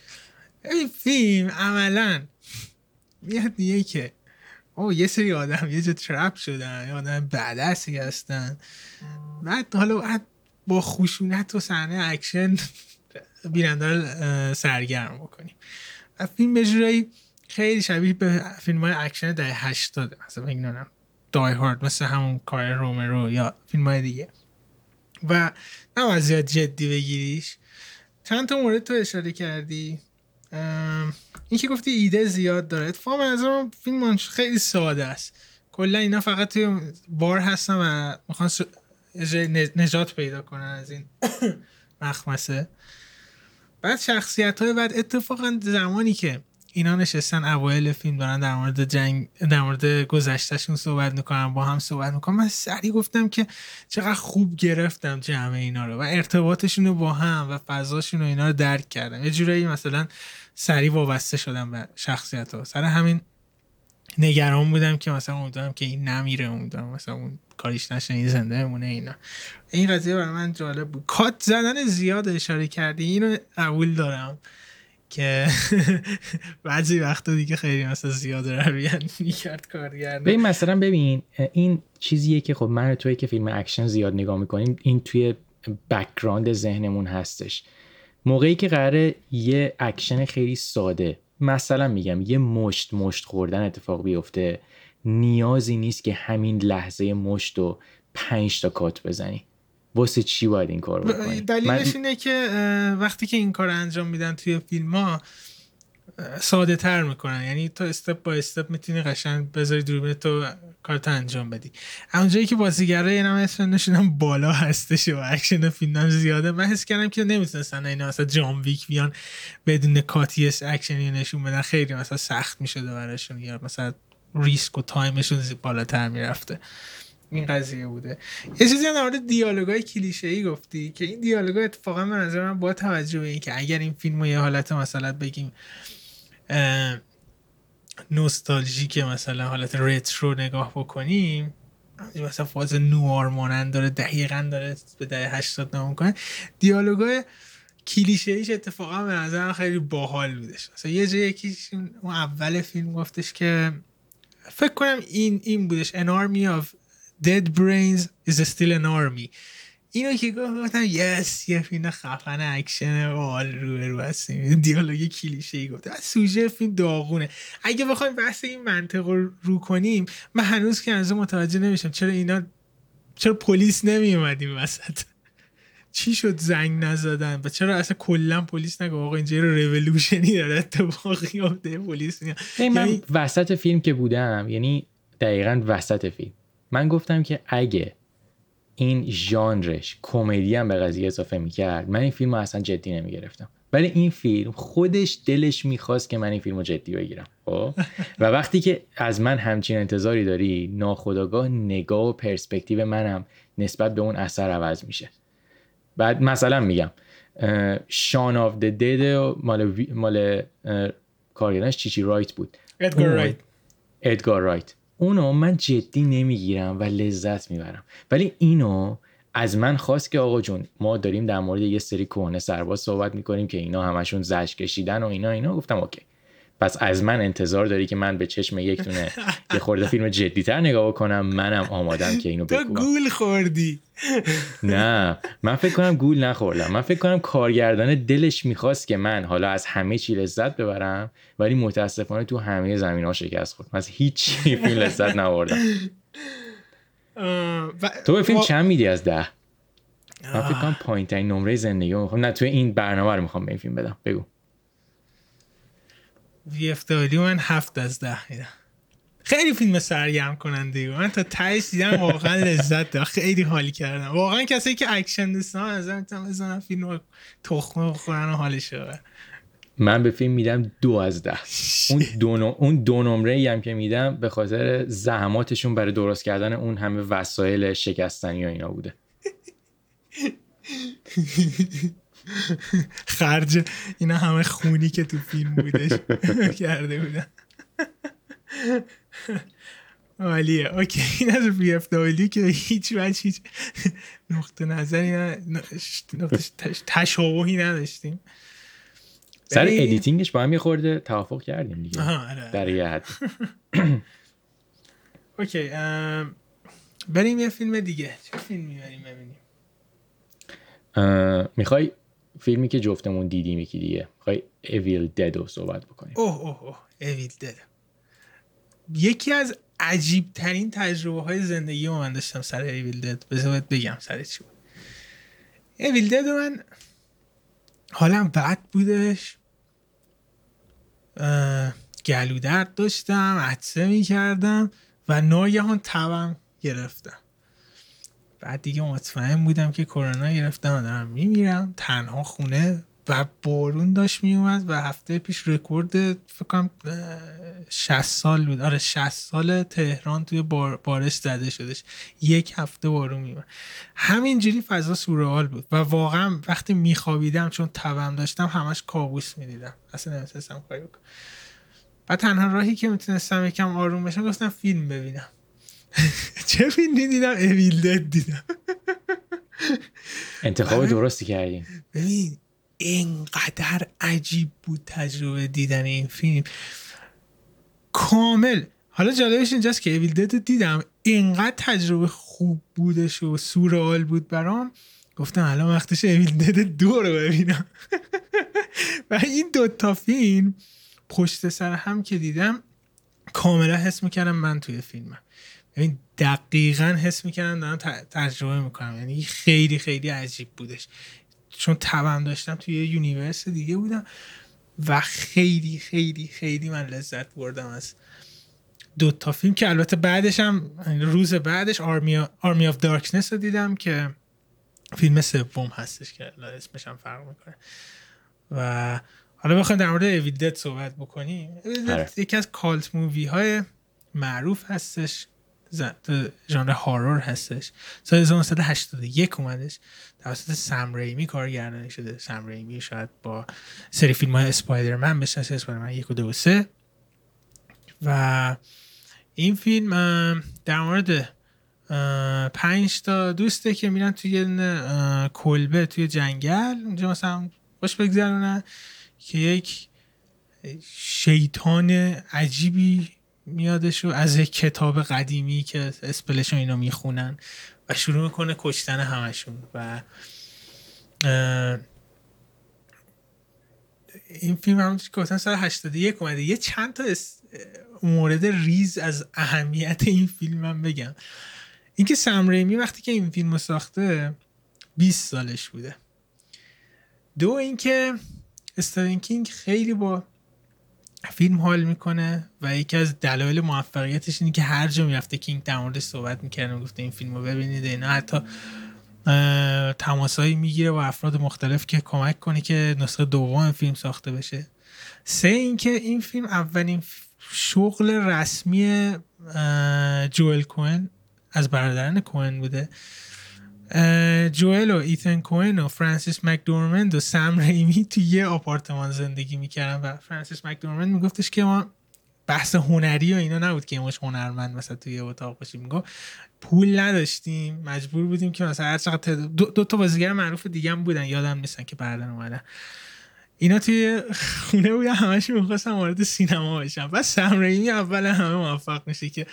این فیلم عملاً یه که یه سری آدم یه جا ترپ شدن، یه آدم بدعسی هستن، بعد حالا با خشونت و صحنه اکشن بیننده رو سرگرم بکنیم. فیلم به جورایی خیلی شبیه به فیلم‌های اکشن دهه 80 مثلا نمی‌دونم دای هارد مثل همون کار رومرو یا فیلم‌های دیگه و نباید زیاد جدی بگیریش. چند تا مورد تو اشاره کردی، این که گفتی ایده زیاد داره، اتفاقا از اون فیلم خیلی ساده است. کلا اینا فقط توی بار هستن و میخوان نجات پیدا کنن از این مخمسه. بعد شخصیت‌های بعد اتفاقا زمانی که اینا نشستن اوایل فیلم دارن در مورد جنگ، در مورد گذشتهشون صحبت میکنن، با هم صحبت میکنن، من سریع گفتم که چقدر خوب گرفتم جمعه اینا رو و ارتباطشون رو با هم و فضاشون رو اینا رو درک کردم. یه جورایی مثلا سریع وابسته شدم به شخصیت‌ها. سر همین نگران بودم که مثلا امیدوارم که این نمیره، امیدوارم مثلا اون کاریش نشه، این زنده بمونه. اینا این قضیه برای من جالب بود. کات زدن زیاد اشاره کردی، اینو قبول دارم که بعضی وقتا دیگه خیلی مثلا زیاد رویت میکرد کارگرد. ببین مثلا ببین این چیزیه که خب من توی که فیلم اکشن زیاد نگاه میکنیم این توی بک‌گراند ذهنمون هستش. موقعی که قراره یه اکشن خیلی ساده، مثلا میگم یه مشت خوردن اتفاق بیفته، نیازی نیست که همین لحظه مشت و 5 تا کات بزنی. واسه چی باید این کار بکنی؟ دلیلش اینه که وقتی که این کار انجام میدن توی فیلم‌ها ساده تر میکنن، یعنی تو استپ با استپ میتونی قشنگ بذاری دوربینت و کارت انجام بدی. اونجایی که بازیگرای اینا مثلا نشونم بالا هستش و اکشن فیلمم زیاده، من حس کردم که نمیتونستن اینا مثلا جام ویک بیان بدون کاتیس اکشنی نشون بدن، خیلی مثلا سخت میشده براشون یا مثلا ریسک و تایمشون بالاتر میرفته. این قضیه بوده. یه چیزی هم در مورد دیالوگای کلیشه‌ای گفتی که این دیالوگا اتفاقا به نظر من با توجه به این که اگر این فیلمو یه حالت مثلا بگیم نوستالژیک، مثلا حالت رترو نگاه بکنیم، مثلا فاز نوار مانند داره، دقیقاً داره به دهه 80 نگاه می‌کنه. دیالوگای کلیشه‌ایش اتفاقا به نظر من خیلی باحال بودش. مثلا یه جایی یکیش اون اول فیلم گفتش که فکر کنم این بودش An Army of Dead Brains is still an army. اینو که گفتم یه فیلم خفن اکشن رو هستیم، دیالوگ کلیشه‌ای گفته، سوژه فیلم داغونه. اگه بخوایم بحث این منطق رو کنیم، من هنوز که از متوجه نمیشم چرا پلیس نمیومد این وسط، چی شد زنگ نزدن و چرا اصلا کلا پلیس نگه آقا اینجا ریولوشنی داره اتفاق میفته، پلیس میاد. من وسط فیلم که بودم، یعنی دقیقاً وسط فیلم، من گفتم که اگه این ژانرش کمدی هم به قضیه اضافه میکرد، من این فیلم رو اصلا جدی نمیگرفتم. ولی این فیلم خودش دلش میخواست که من این فیلمو جدی بگیرم. خب و وقتی که از من همچین انتظاری داری، ناخودآگاه نگاه و پرسپکتیو منم نسبت به اون اثر عوض میشه. بعد مثلا میگم شان آف د دد مال کارگردانش چیچی رایت بود، ادگار رایت. اونو من جدی نمیگیرم و لذت میبرم، ولی اینو از من خواست که آقا جون ما داریم در مورد یه سری کهنه سرباز صحبت میکنیم که اینا همشون زشت کشیدن و اینا. گفتم اوکی، پس از من انتظار داری که من به چشم یک دونه یه خورده فیلم جدی‌تر نگاه کنم. منم آمادم که اینو بگم. تو گول خوردی؟ نه، من فکر کنم گول نخوردم. من فکر کنم کارگردان دلش میخواست که من حالا از همه چی لذت ببرم، ولی متاسفانه تو همه زمینه‌ها شکست خورد. من از هیچ فیلم لذت نبردم. تو به فیلم چند میدی از 10؟ من فکر کنم پایین ترین نمره زندگیو میخوام. نه، تو این برنامه رو میخوام به این فیلم بدم. بگو. وی افتادی من 7/10 میدم. خیلی فیلم سرگرم کننده بود. من تا تهش دیدم واقعا لذت دارم. خیلی حال کردم. واقعا کسایی که اکشن دوستن از من میذارن فیلمو تخمه بخورن و حالش ببرن. من به فیلم میدم 2/10. اون دو نمره‌ای هم که میدم به خاطر زحماتشون برای درست کردن اون همه وسایل شکستنی و اینا بوده. خرج اینا همه خونی که تو فیلم بودش کرده بودن. عالیه. اوکی، این از VFW که هیچ نقطه نظری تشابهی نداشتیم. سر ادیتینگش با هم یه خورده توافق کردیم دیگه در یه حد. اوکی، بریم یه فیلم دیگه. چه فیلمی بریم ببینیم؟ میخوای فیلمی که جفتمون دیدیم یکی دیگه، میخوای Evil Dead رو صحبت بکنیم؟ اوه Evil Dead یکی از عجیب ترین تجربه های زندگی من داشتم سر Evil Dead. بذار بگم سر چی بود Evil Dead. من حالم بد بودش، گلو درد داشتم، عطسه میکردم و ناگهان تبم گرفتم. بعد دیگه مطمئن بودم که کرونا گرفتم و دارم میمیرم تنها خونه و بارون داشت میومد و هفته پیش رکورد فکر کنم 60 سال بود. آره 60 سال تهران توی بارش زده شدش. یک هفته بارون میومد. همینجوری فضا سورئال بود و واقعا وقتی میخوابیدم چون تبم داشتم همش کابوس میدیدم. اصلا نمیتونستم کاری بکنم. بعد تنها راهی که میتونستم یکم آروم بشم گفتم فیلم ببینم. چه فیلمی دیدم؟ Evil Dead دیدم. انتخاب درستی کردیم. ببین اینقدر عجیب بود تجربه دیدن این فیلم کامل. حالا جالبش اینجاست که Evil Dead رو دیدم، اینقدر تجربه خوب بودش و سورئال بود برام، گفتم الان وقتش Evil Dead 2 رو ببینم. و این دوتا فیلم پشت سر هم که دیدم کاملا حس میکردم من توی فیلمم. یعنی دقیقاً حس میکردم دارم تجربه میکنم. یعنی خیلی خیلی عجیب بودش چون تبم داشتم توی یه یونیورس دیگه بودم و خیلی خیلی خیلی من لذت بردم از دوتا فیلم که البته بعدش هم روز بعدش آرمی آف دارکنس رو دیدم که فیلم سوم هستش که اسمش هم فرق میکنه. و حالا بخوایم در مورد Evil Dead صحبت بکنیم، یکی از کالت مووی های معروف هستش، ژانر هارور هستش. سال 1981 اومدش، توسط سم ریمی کارگردانی شده. سم ریمی شاید با سری فیلم های اسپایدرمن بشناسه، اسپایدرمن 1 و 2 و 3. و این فیلم در مورد 5 تا دوسته که میرن توی یه کلبه توی جنگل، اونجا مثلا خوش بگذرونن که یک شیطان عجیبی میادش و از یک کتاب قدیمی که اسپلشون اینا میخونن و شروع میکنه کشتن همشون. و این فیلم هم که گفتن سال 81 اومده. یه چند تا مورد ریز از اهمیت این فیلم هم بگم. این که سم ریمی وقتی که این فیلم رو ساخته 20 سالش بوده. دو اینکه استیون کینگ خیلی با فیلم حال میکنه و یکی از دلایل موفقیتش اینه که هر جا میرفته کینگ در موردش صحبت میکرد و میگفته این فیلمو ببینید اینا. حتی تماسایی میگیره با افراد مختلف که کمک کنه که نسخه دوم فیلم ساخته بشه. سه، اینکه این فیلم اولین شغل رسمی جوئل کوهن از برادران کوهن بوده. جوئل و ایتن کوهن و فرانسیس مک‌دورمند و سم ریمی توی یه آپارتمان زندگی میکردن و فرانسیس مک‌دورمند میگفتش که ما بحث هنری و اینا نبود که ماش هنرمند مثلا توی اتاق باشیم، میگفت پول نداشتیم، مجبور بودیم که مثلا هر چقدر دو تا بازیگر معروف دیگه هم بودن، یادم نیستن که بعدن اومدن، اینا توی خونه بودن، همش می‌خواستن وارد سینما بشن. بعد سم ریمی اول همه موفق میشه که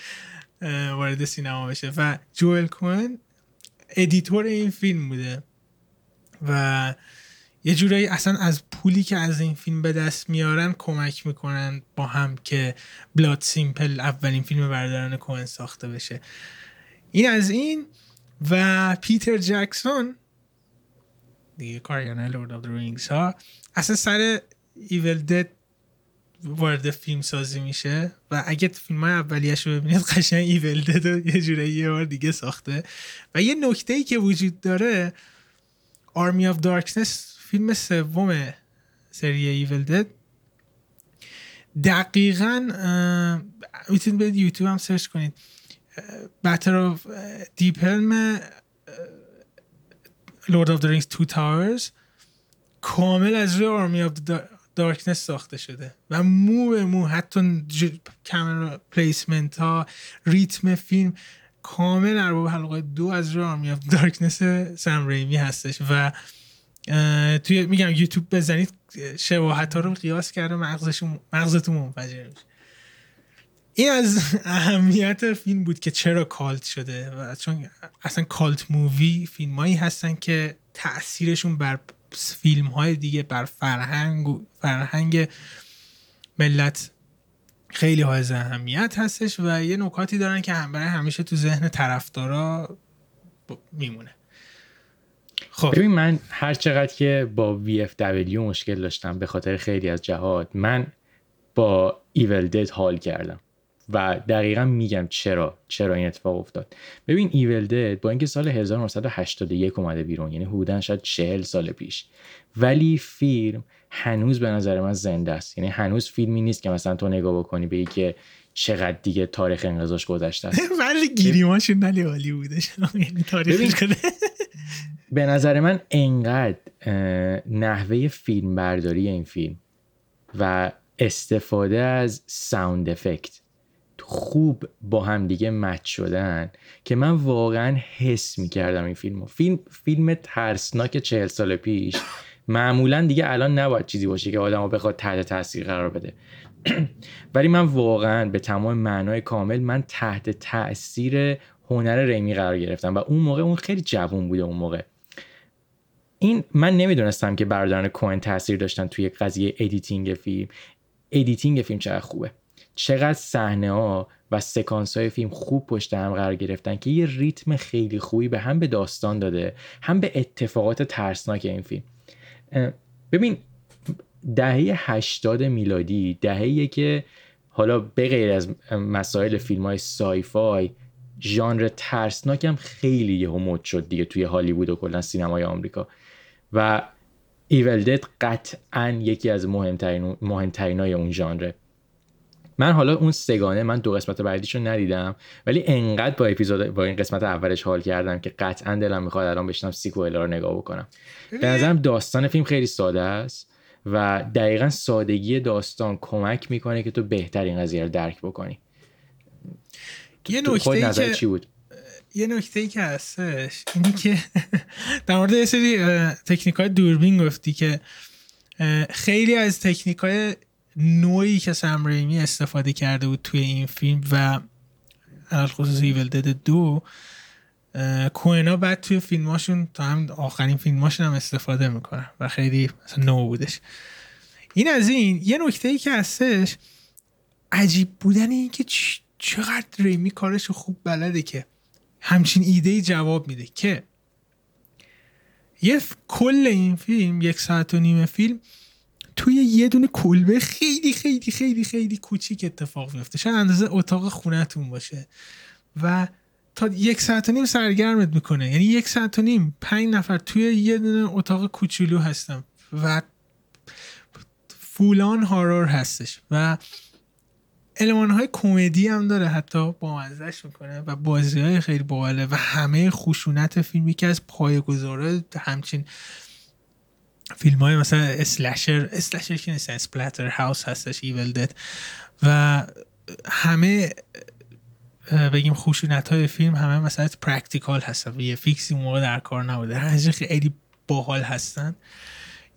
وارد سینما بشه و جوئل کوهن ادیتور این فیلم بوده و یه جورایی اصلا از پولی که از این فیلم به دست میارن کمک میکنن با هم که بلاد سیمپل اولین فیلم برادران کوهن ساخته بشه. این از این. و پیتر جکسون دیگه کارگردان لورد آف د رینگز ها اصلا سر ایول دد وارد فیلم سازی میشه و اگه فیلم های اولیش رو ببینید قشنگ ایول دد رو یه جوره یه بار دیگه ساخته. و یه نکته‌ای که وجود داره، آرمی آف دارکنس فیلم سوم سری ایول دد دقیقاً میتونید برید یوتیوب هم سرچ کنید، باتل آف دیپ هلم لورد آف د رینگز تو تاورز کامل از روی آرمی آف دارکنس ساخته شده و مو به مو حتی کامرا پلیسمنت ها، ریتم فیلم کامل ارباب حلقه 2 از روی آرمی آف دارکنس سم ریمی هستش و توی میگم یوتیوب بزنید شباهت ها رو قیاس کرده مغزتون منفجر میشه. این از اهمیت فیلم بود که چرا کالت شده و چون اصلا کالت مووی فیلمایی هستن که تأثیرشون بر فیلم های دیگه، بر فرهنگ ملت خیلی حائز اهمیت هستش و یه نکاتی دارن که برای همیشه تو ذهن طرفدارا میمونه. خب ببین، من هر چقدر که با VFW مشکل داشتم به خاطر خیلی از جهات، من با ایول دد حال کردم و دقیقاً میگم چرا این اتفاق افتاد. ببین ایول دد با اینکه سال 1981 اومده بیرون، یعنی حدوداً شاید 40 سال پیش، ولی فیلم هنوز به نظر من زنده است. یعنی هنوز فیلمی نیست که مثلا تو نگاه بکنی به اینکه چقدر دیگه تاریخ انقضاش گذشته است. ولی گیریماشون ولی عالی بوده. یعنی تاریخش کنه. به نظر من انقدر نحوه فیلم برداری این فیلم و استفاده از ساوند افکت خوب با هم دیگه مچ شدن که من واقعا حس می‌کردم این فیلمو. فیلم ترسناک 40 سال پیش معمولا دیگه الان نباید چیزی باشه که آدمو بخواد تحت تاثیر قرار بده. ولی من واقعا به تمام معنای کامل من تحت تاثیر هنر ریمی قرار گرفتم و اون موقع اون خیلی جوون بوده. اون موقع این من نمیدونستم که برادران کوهن تاثیر داشتن توی قضیه ادیتینگ فیلم چقدر خوبه، چقدر صحنه ها و سکانس های فیلم خوب پشت هم قرار گرفتن که یه ریتم خیلی خوبی به هم به داستان داده، هم به اتفاقات ترسناک این فیلم. ببین دهه 80 میلادی دهه‌ایه که حالا به غیر از مسائل فیلم‌های سایفای ژانر ترسناک هم خیلی یهو مد شد دیگه توی هالیوود و کلا سینمای آمریکا و ایول دد قطعاً یکی از مهمترینای اون ژانره. من حالا اون سگانه، من دو قسمت بعدیشو ندیدم ولی انقدر با این قسمت اولش حال کردم که قطعاً دلم میخواد الان بشینم سیکوئل رو نگاه بکنم. به نظرم داستان فیلم خیلی ساده است و دقیقاً سادگی داستان کمک میکنه که تو بهترین قضیه رو درک بکنی. یه نکته‌ای که هستش اینی که در مورد یه سری تکنیک‌های دوربین گفتی که خیلی از تکنیک‌های نوعی که سم ریمی استفاده کرده بود توی این فیلم و خصوص ایول دد 2 کوهنا بعد توی فیلماشون تا هم آخرین فیلماشون هم استفاده میکنن و خیلی مثلا نو بودش. این از این. یه نکته‌ای که هستش عجیب بودن این که چقدر ریمی کارش خوب بلده که همچین ایده‌ای جواب میده که یه کل این فیلم 1.5 ساعت فیلم توی یه دونه کلبه خیلی خیلی خیلی خیلی کوچیک اتفاق میفته، شاید اندازه اتاق خونتون باشه و تا 1.5 ساعت سرگرمت میکنه. یعنی 1.5 ساعت 5 نفر توی یه دونه اتاق کوچولو هستم و فولان هارور هستش و المان‌های کمدی هم داره، حتی بامزه‌اش میکنه و بازی‌های خیلی باحاله و همه خشونت فیلمی که از پایه‌گذاره همچین فیلم‌های مثلا اسلشر که نیستن، اسپلاتر هاوس هستش، ایول دد و همه بگیم خشونت‌های فیلم همه مثلا پرکتیکال هستن، یه فیکسی موقع در کار نبوده، هرچند خیلی باحال هستن.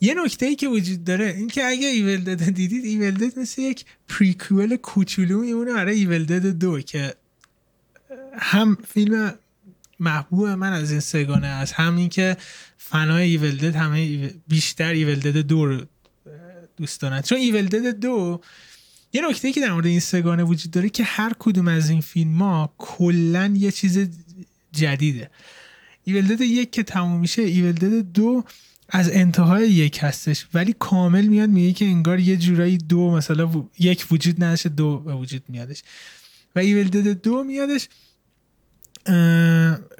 یه نکته‌ای که وجود داره این که اگه ایول دد دیدید، ایول دد مثل یک پریکوئل کوچولو میمونه برای ایول دد 2 که هم فیلم محبوب من از این سگانه است، هم این که فنای ایول دد همه بیشتر ایول دد 2 رو دوست دارن، چون ایول دد 2 یه نکته‌ای که در مورد این سگانه وجود داره که هر کدوم از این فیلم‌ها کلاً یه چیز جدیده. ایول دد 1 که تموم میشه، ایول دد 2 از انتهای 1 هستش ولی کامل میاد، میگه که انگار یه جورایی 2 مثلا 1 وجود نداشته 2 به وجود میادش و ایول دد 2 میادش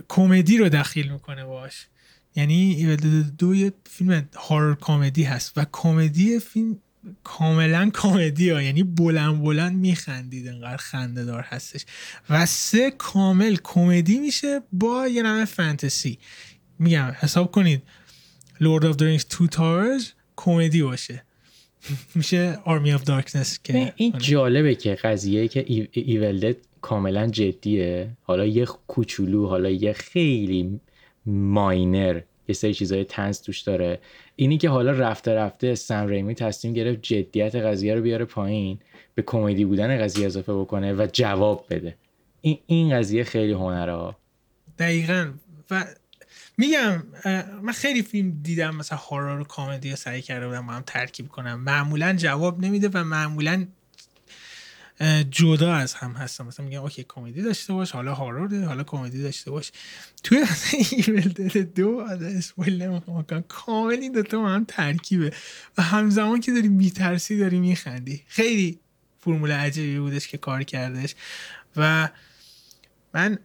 کمدی رو دخیل میکنه باش. یعنی ایول دد 2 یه فیلم هارر کمدی هست و کمدی فیلم کاملا کمدی ها، یعنی بلند میخندید، انقدر خنده دار هستش. و 3 کامل کمدی میشه با یه نمه فانتزی. میگم حساب کنید Lord of the Rings 2 Towers کمدی باشه میشه Army of Darkness. که این جالبه که قضیه که Evil Dead کاملا جدیه، حالا یه کوچولو، حالا یه خیلی ماینر، یه سری چیزای طنز توش داره. اینی که حالا رفته سم ریمی تصمیم گرفت جدیت قضیه رو بیاره پایین، به کمدی بودن قضیه اضافه بکنه و جواب بده. این قضیه خیلی هنره ها. دقیقاً. و میگم من خیلی فیلم دیدم مثلا هورر و کمدی رو سعی کرده بودم با هم ترکیب کنم، معمولا جواب نمیده و معمولا جدا از هم هستم. مثلا میگم اوکی کمدی داشته باش، حالا هورر، حالا کمدی داشته باش. توی ایول دد 2 اسپویل نمی‌کنم، کامل این دوتا با هم ترکیبه و همزمان که داری میترسی داری میخندی. خیلی فرمول عجیبی بودش که کار کردش و من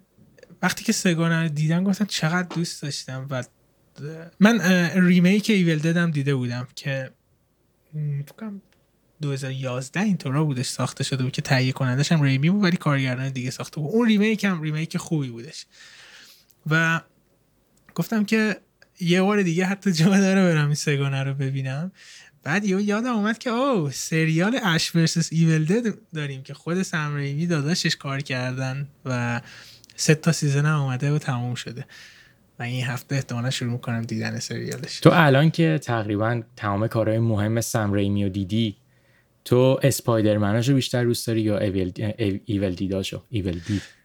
وقتی که سگانه رو دیدم گفتم چقدر دوست داشتم. و من ریمیک ایول دد هم دیده بودم که فکرم 2011 اینطورا بودش، ساخته شده بود که تهیه کنندش هم ریمی بود ولی کارگردان دیگه ساخته بود. اون ریمیک هم ریمیک خوبی بودش و گفتم که یه بار دیگه حتی جا داره برم این سگانه رو ببینم. بعد یادم اومد که سریال اش ورسس ایول دد داریم که خود سم ریمی داداشش کار کردن و 6 تا سیزن هم اومده و تموم شده و این هفته احتمالا شروع میکنم دیدن سریالش. تو الان که تقریبا تمام کارهای مهم سم ریمی رو دیدی، تو اسپایدرمناشو بیشتر دوست داری یا ایول دیداشو؟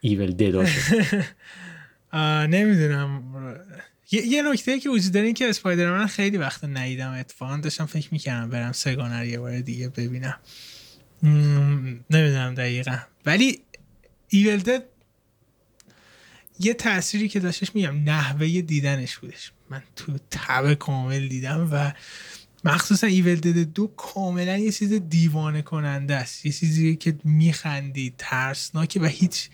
ایول دداشو؟ نمیدونم. یه نکته که وجود داره این که اسپایدرمن خیلی وقت ندیدم، اتفاقا داشتم فکر میکردم برم سگانه رو یه بار دیگه ببینم، نمیدونم دقیقا. ولی ایول دد یه تأثیری که داشتش میگم نحوه دیدنش بودش. من تو تب کامل دیدم و مخصوصا ایول دد 2 کاملا یه چیز دیوانه کننده است، یه چیزی که میخندی، ترسناکه و هیچ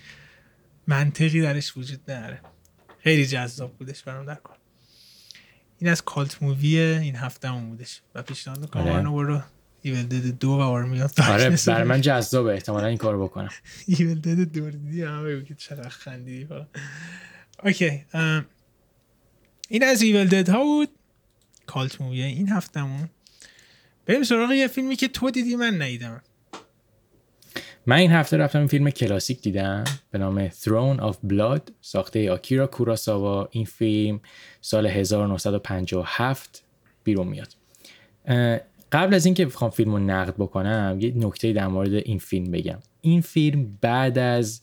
منطقی درش وجود نداره. خیلی جذاب بودش برام در کار. این از کالت مووی این هفته هم بودش و پیشنهاد می‌کنم برو ایول دد 2 و آرمی آف دارکنس. آره برای من جذابه، احتمالاً این کارو بکنم. ایول دد 2 دیدی هم بگو که چقدر خندیدی. اوکی این از ایول دد ها بود، کالت مووی این هفتمون. بریم سراغ یه فیلمی که تو دیدی من ندیدم. من این هفته رفتم فیلم کلاسیک دیدم به نام Throne of Blood ساخته آکیرا کوروساوا. این فیلم سال 1957 بیرون میاد. قبل از اینکه بخوام فیلمو نقد بکنم یه نکته در مورد این فیلم بگم. این فیلم بعد از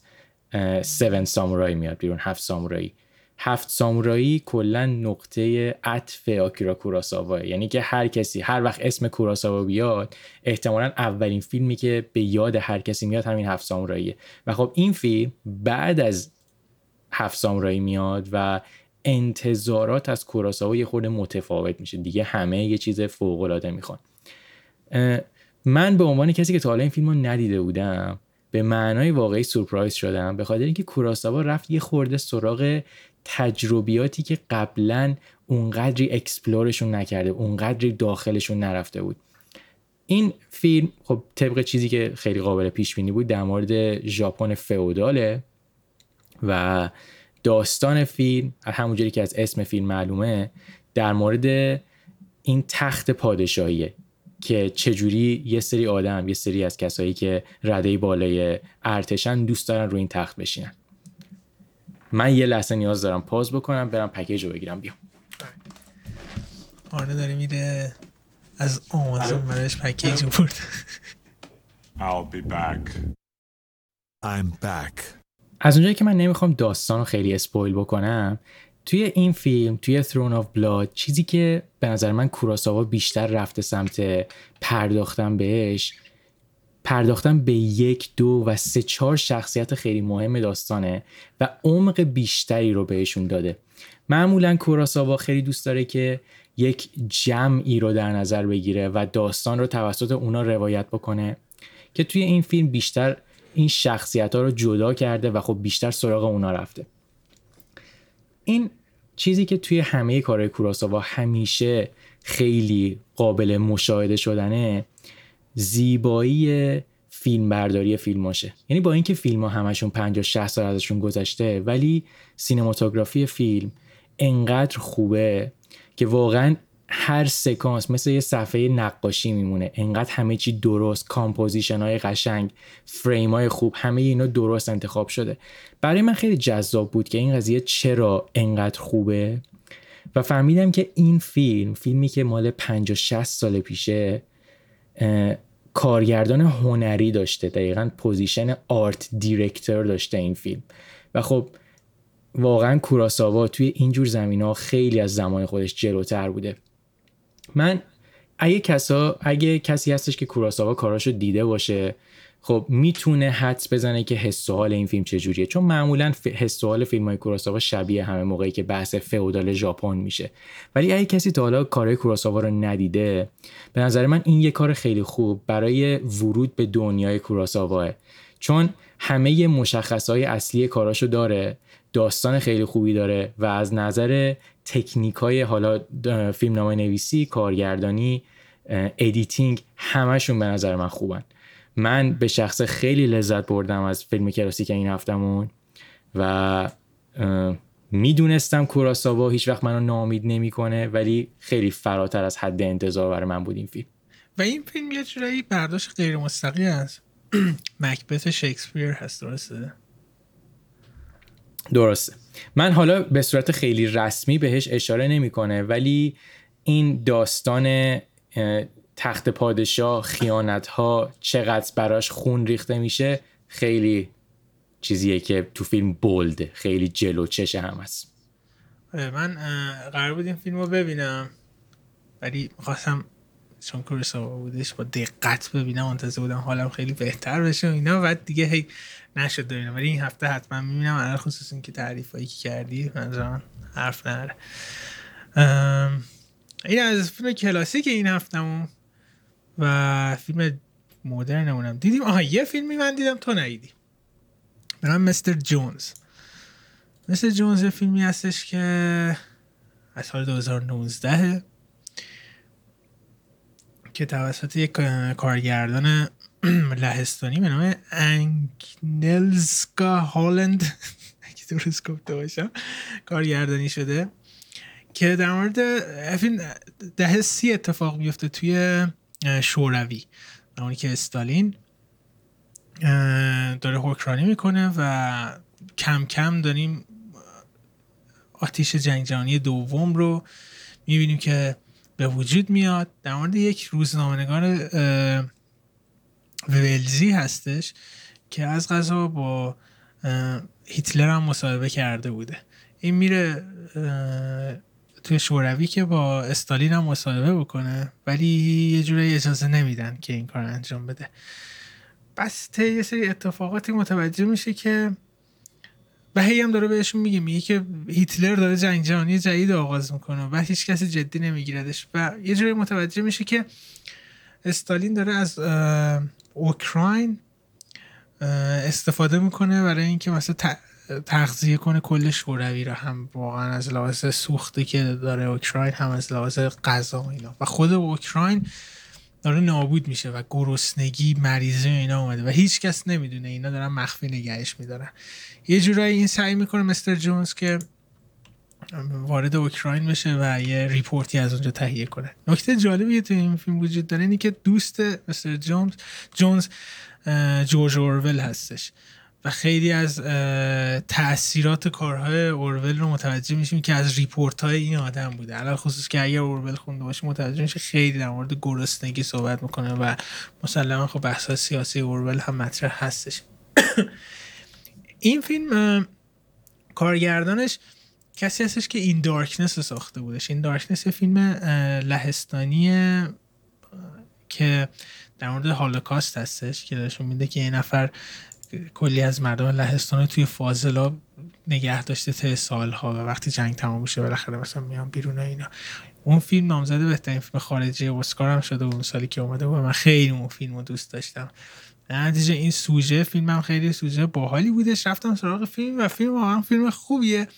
7 سامورایی میاد بیرون، 7 سامورایی. 7 سامورایی کلا نقطه عطف آکیرا کوروساوا، یعنی که هر کسی هر وقت اسم کوروساوا بیاد احتمالاً اولین فیلمی که به یاد هر کسی میاد همین 7 ساموراییه. و خب این فیلم بعد از 7 سامورایی میاد و انتظارات از کوروساوا یه خورده متفاوت میشه دیگه، همه یه چیز فوق العاده میخوان. من به عنوان کسی که تا حالا این فیلمو ندیده بودم به معنای واقعی سورپرایز شدم، به خاطر اینکه کوروساوا رفت یه خورده سراغ تجربیاتی که قبلا اونقدری اکسپلورشون نکرده، اونقدری داخلشون نرفته بود. این فیلم خب طبق چیزی که خیلی قابل پیش بینی بود در مورد ژاپن فئوداله و داستان فیلم همونجوری که از اسم فیلم معلومه در مورد این تخت پادشاهیه که چجوری یه سری آدم، یه سری از کسایی که رده بالای ارتشن دوست دارن رو این تخت بشینن. من یه لحظه نیاز دارم پاز بکنم برم پکیج رو بگیرم بیام. آره داره میده از آمازون برایش پکیج رو برد. I'll be back. I'm back. از اونجایی که من نمیخوام داستان رو خیلی اسپویل بکنم، توی این فیلم، توی Throne of Blood، چیزی که به نظر من کوروساوا بیشتر رفته سمت پرداختن بهش، پرداختن به 1، 2 و 3، 4 شخصیت خیلی مهم داستانه و عمق بیشتری رو بهشون داده. معمولا کوروساوا خیلی دوست داره که یک جمعی رو در نظر بگیره و داستان رو توسط اونا روایت بکنه، که توی این فیلم بیشتر این شخصیت‌ها رو جدا کرده و خب بیشتر سراغ اونا رفته. این چیزی که توی همه کارهای کوروساوا همیشه خیلی قابل مشاهده شدنه، زیبایی فیلمبرداری فیلماشه. یعنی با اینکه فیلم‌ها همشون 50-60 سال ازشون گذشته، ولی سینماتوگرافی فیلم انقدر خوبه که واقعاً هر سکانس مثل یه صفحه نقاشی میمونه. انقدر همه چی درست، کامپوزیشن‌های قشنگ، فریم‌های خوب، همه اینا درست انتخاب شده. برای من خیلی جذاب بود که این قضیه چرا انقدر خوبه و فهمیدم که این فیلم، فیلمی که مال 50-60 سال پیشه، کارگردان هنری داشته، دقیقاً پوزیشن آرت دیرکتور داشته این فیلم. و خب واقعاً کوروساوا توی اینجور زمینه‌ها خیلی از زمان خودش جلوتر بوده. من اگه کسی هستش که کوروساوا کاراشو دیده باشه، خب میتونه حدس بزنه که حس و حال این فیلم چجوریه، چون معمولا حس و حال فیلم‌های کوروساوا شبیه همه موقعی که بحث فئودال ژاپن میشه. ولی اگه کسی تا حالا کارهای کوروساوا رو ندیده، به نظر من این یه کار خیلی خوب برای ورود به دنیای کوروساواه، چون همه مشخصهای اصلی کاراشو داره، داستان خیلی خوبی داره و از نظر تکنیکای حالا فیلمنامه نویسی، کارگردانی، ادیتینگ، همشون به نظر من خوبن. من به شخصه خیلی لذت بردم از فیلم کلاسیک این هفتمون و میدونستم کوروساوا هیچ وقت منو ناامید نمیکنه، ولی خیلی فراتر از حد انتظار برای من بود این فیلم. و این فیلم یه جورایی برداشت غیر مستقیم از مکبث شکسپیر هست، درسته. من حالا به صورت خیلی رسمی بهش اشاره نمیکنه، ولی این داستان تخت پادشاه، خیانت‌ها، چقدر براش خون ریخته میشه، خیلی چیزیه که تو فیلم بولده، خیلی جلو چش هم هست. من قرار بود این فیلم رو ببینم، ولی می‌خواستم چون کوروساوا بودش با دقت ببینم، منتظر بودم حالم خیلی بهتر بشه اینا، بعد دیگه هی نشد ببینم، ولی این هفته حتما میبینم. علاوه خصوص این که تعریفایی که کردی منظورم حرف نره. این از فیلم کلاسیک این هفتمون و فیلم مدرنمونم دیدیم. آها یه فیلمی من دیدم تو ندیدی، برام مستر جونز. مستر جونز یه فیلمی هستش که از سال 2019 که توسط یک کارگردان لهستانی به نام انگنلسکا هالند اگه درست گفته باشم کارگردانی شده، که در مورد فیلم 1930 اتفاق میفته توی شوروی، اونی که استالین داره حکمرانی میکنه و کم کم داریم آتش جنگ جهانی دوم رو میبینیم که به وجود میاد. در مورد یک روزنامه‌نگار ولزی هستش که از قضا با هیتلر هم مصاحبه کرده بوده. این میره توی شوروی که با استالین هم مصاحبه بکنه، ولی یه جوری اجازه نمیدن که این کار انجام بده. بس ته یه سری اتفاقاتی متوجه میشه که و هی هم داره بهشون میگه که هیتلر داره جنگ جهانی جدید آغاز میکنه و هیچ کسی جدی نمیگیردش و یه جوری متوجه میشه که استالین داره از اوکراین استفاده میکنه برای اینکه مثلا تغذیه کنه کل شوروی رو، هم واقعا از لحاظ سوختی که داره اوکراین، هم از لحاظ غذا اینا، و خود اوکراین داره نابود میشه و گرسنگی، مریضی اینا اومده و هیچ کس نمیدونه، اینا دارن مخفی نگهش میدارن. یه جورایی این سعی میکنه مستر جونز که وارد اوکراین بشه و یه ریپورتی از اونجا تهیه کنه. نکته جالبیه تو این فیلم وجود داره اینه که دوست مستر جونز جورج اورول هستش و خیلی از تأثیرات کارهای اورول رو متوجه میشیم که از ریپورت‌های این آدم بوده. علاوه خصوص که اگر اورول خونده باشه متوجه میشه خیلی در مورد گرسنگی صحبت میکنه و مسلماً خب بحث‌های سیاسی اورول هم مطرح هستش. این فیلم کارگردانش کسی هستش که این دارکنس رو ساخته بودش. این دارکنس فیلم لهستانیه که در مورد هولوکاست هستش که داشون میده که یه نفر کلی از مردم لهستان رو توی فاضلاب نگه داشته ته سالها و وقتی جنگ تمام بشه بالاخره مثلا میان بیرون و اینا. اون فیلم نامزد بهترین فیلم خارجی اسکار هم شده اون سالی که اومده بود. من خیلی اون فیلم رو دوست داشتم. نتیجه این سوژه فیلمم خیلی سوژه باحالی بودش. رفتم سراغ فیلم و فیلم واقعا فیلم خوبیه.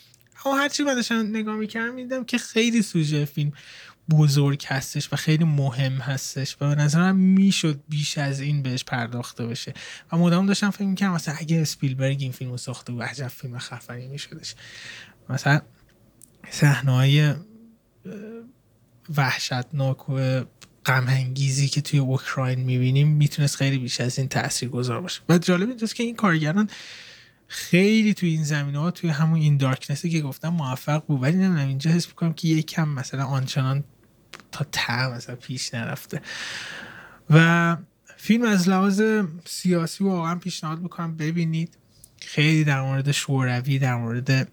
اما هرچی من داشتم نگاه میکردم دیدم که خیلی سوژه فیلم بزرگ هستش و خیلی مهم هستش و به نظرم میشد بیش از این بهش پرداخته بشه و مدام داشتم فکر می‌کردم مثلا اگه اسپیلبرگ این فیلمو ساخته بود عجب فیلم خفنی میشدش. مثلا صحنه‌های وحشتناک و غم انگیزی که توی اوکراین می‌بینیم میتونست خیلی بیش از این تاثیرگذار باشه. و جالب اینجاست که این کارگردان خیلی توی این زمینه‌ها توی همون این دارکنسی که گفتم موفق بود، ولی نمیدونم اینجا حس می‌کنم که یکم مثلا آنچنان مثلا پیش نرفته و فیلم از لحاظ سیاسی واقعا پیشنهاد میکنم ببینید. خیلی در مورد شوروی، در مورد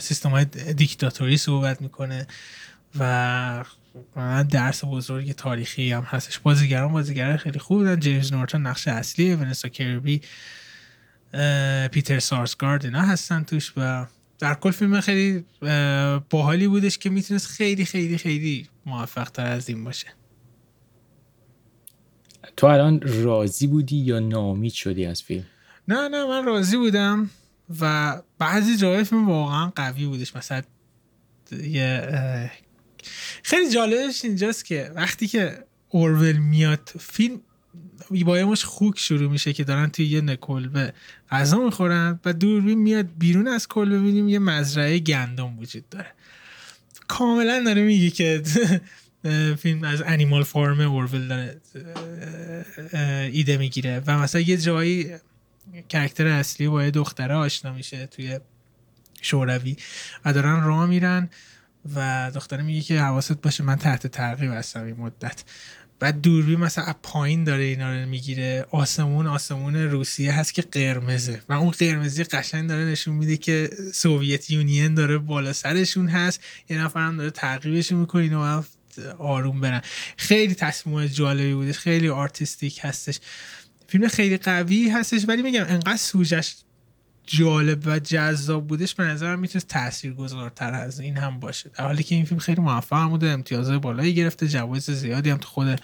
سیستم‌های دیکتاتوری صحبت میکنه و درس بزرگ تاریخی هم هستش. بازیگران خیلی خوب بودن. جیمز نورتون نقش اصلیه، ونسا کربی، پیتر سارسگارد اینا هستن توش و در کل فیلم خیلی باحالی بودش که میتونست خیلی خیلی خیلی موفق تر از این باشه. تو الان راضی بودی یا ناامید شدی از فیلم؟ نه من راضی بودم و بعضی جای فیلم واقعا قوی بودش. مثلا یه خیلی جالبش اینجاست که وقتی که اورول میاد فیلم بایمش خوک شروع میشه که دارن توی یه کلبه غذا میخورن و دوربین میاد بیرون از کلبه میبینیم یه مزرعه گندم وجود داره. کاملا داره میگه که فیلم از انیمال فارم اورول داره ایده میگیره و مثلا یه جایی کاراکتر اصلی با یه دختره آشنا میشه توی شوروی و دارن راه میرن و دختره میگه که حواست باشه من تحت تعقیب هستم این مدت. بعد دوربین مثلا پایین داره اینا رو میگیره. آسمون روسیه هست که قرمزه و اون قرمزی قشنگ داره نشون میده که سوویت یونین داره بالا سرشون هست، یه نفرم داره تعقیبشون میکنه اینا آروم برن. خیلی تصمیم جالبی بوده، خیلی آرتیستیک هستش. فیلم خیلی قوی هستش ولی میگم انقدر سوژش جالب و جذاب بودش به نظرم میتونست تاثیرگذارتر از این هم باشه. در حالی که این فیلم خیلی موفق بوده، امتیازهای بالایی گرفته، جوایز زیادی هم تو خود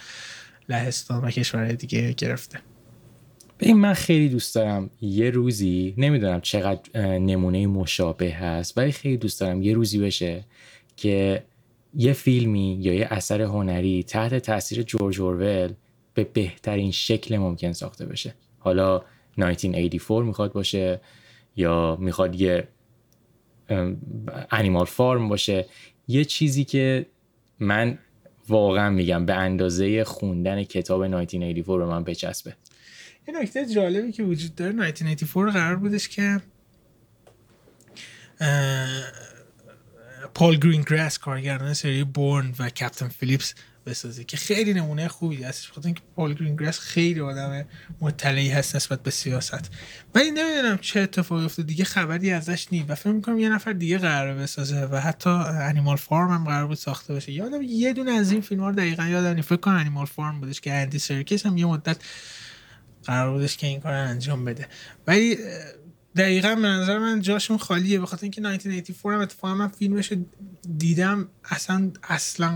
لهستان و کشورهای دیگه گرفته. ببین من خیلی دوست دارم یه روزی، نمیدونم چقدر نمونه مشابه هست ولی خیلی دوست دارم یه روزی بشه که یه فیلمی یا یه اثر هنری تحت تاثیر جورج اورول به بهترین شکل ممکن ساخته بشه. حالا 1984 میخواد باشه یا میخواد یه انیمال فارم باشه، یه چیزی که من واقعا میگم به اندازه خوندن کتاب 1984 به من بچسبه. یه نکته جالبی که وجود داره 1984 قرار بودش که پال گرینگراس کارگردان سری بورن و کاپیتان فیلیپس بسازه که خیلی نمونه خوبی هستش. بخاطر اینکه پال گرینگراس خیلی آدم مطلعی هست نسبت به سیاست، ولی نمیدونم چه اتفاقی افتاد دیگه خبری ازش نیم و فکر می‌کنم یه نفر دیگه قراره بسازه و حتی انیمال فارم هم قرار بود ساخته بشه. یادم یه دونه از این فیلم‌ها رو دقیقاً یادم نیست، فکر کنم انیمال فارم بودش که اندی سرکیس هم یه مدت قرار بودش که این کارو انجام بده، ولی دقیقاً به نظر من جاشون خالیه. بخاطر اینکه 1984 هم اتفاقا من فیلمش دیدم، اصلا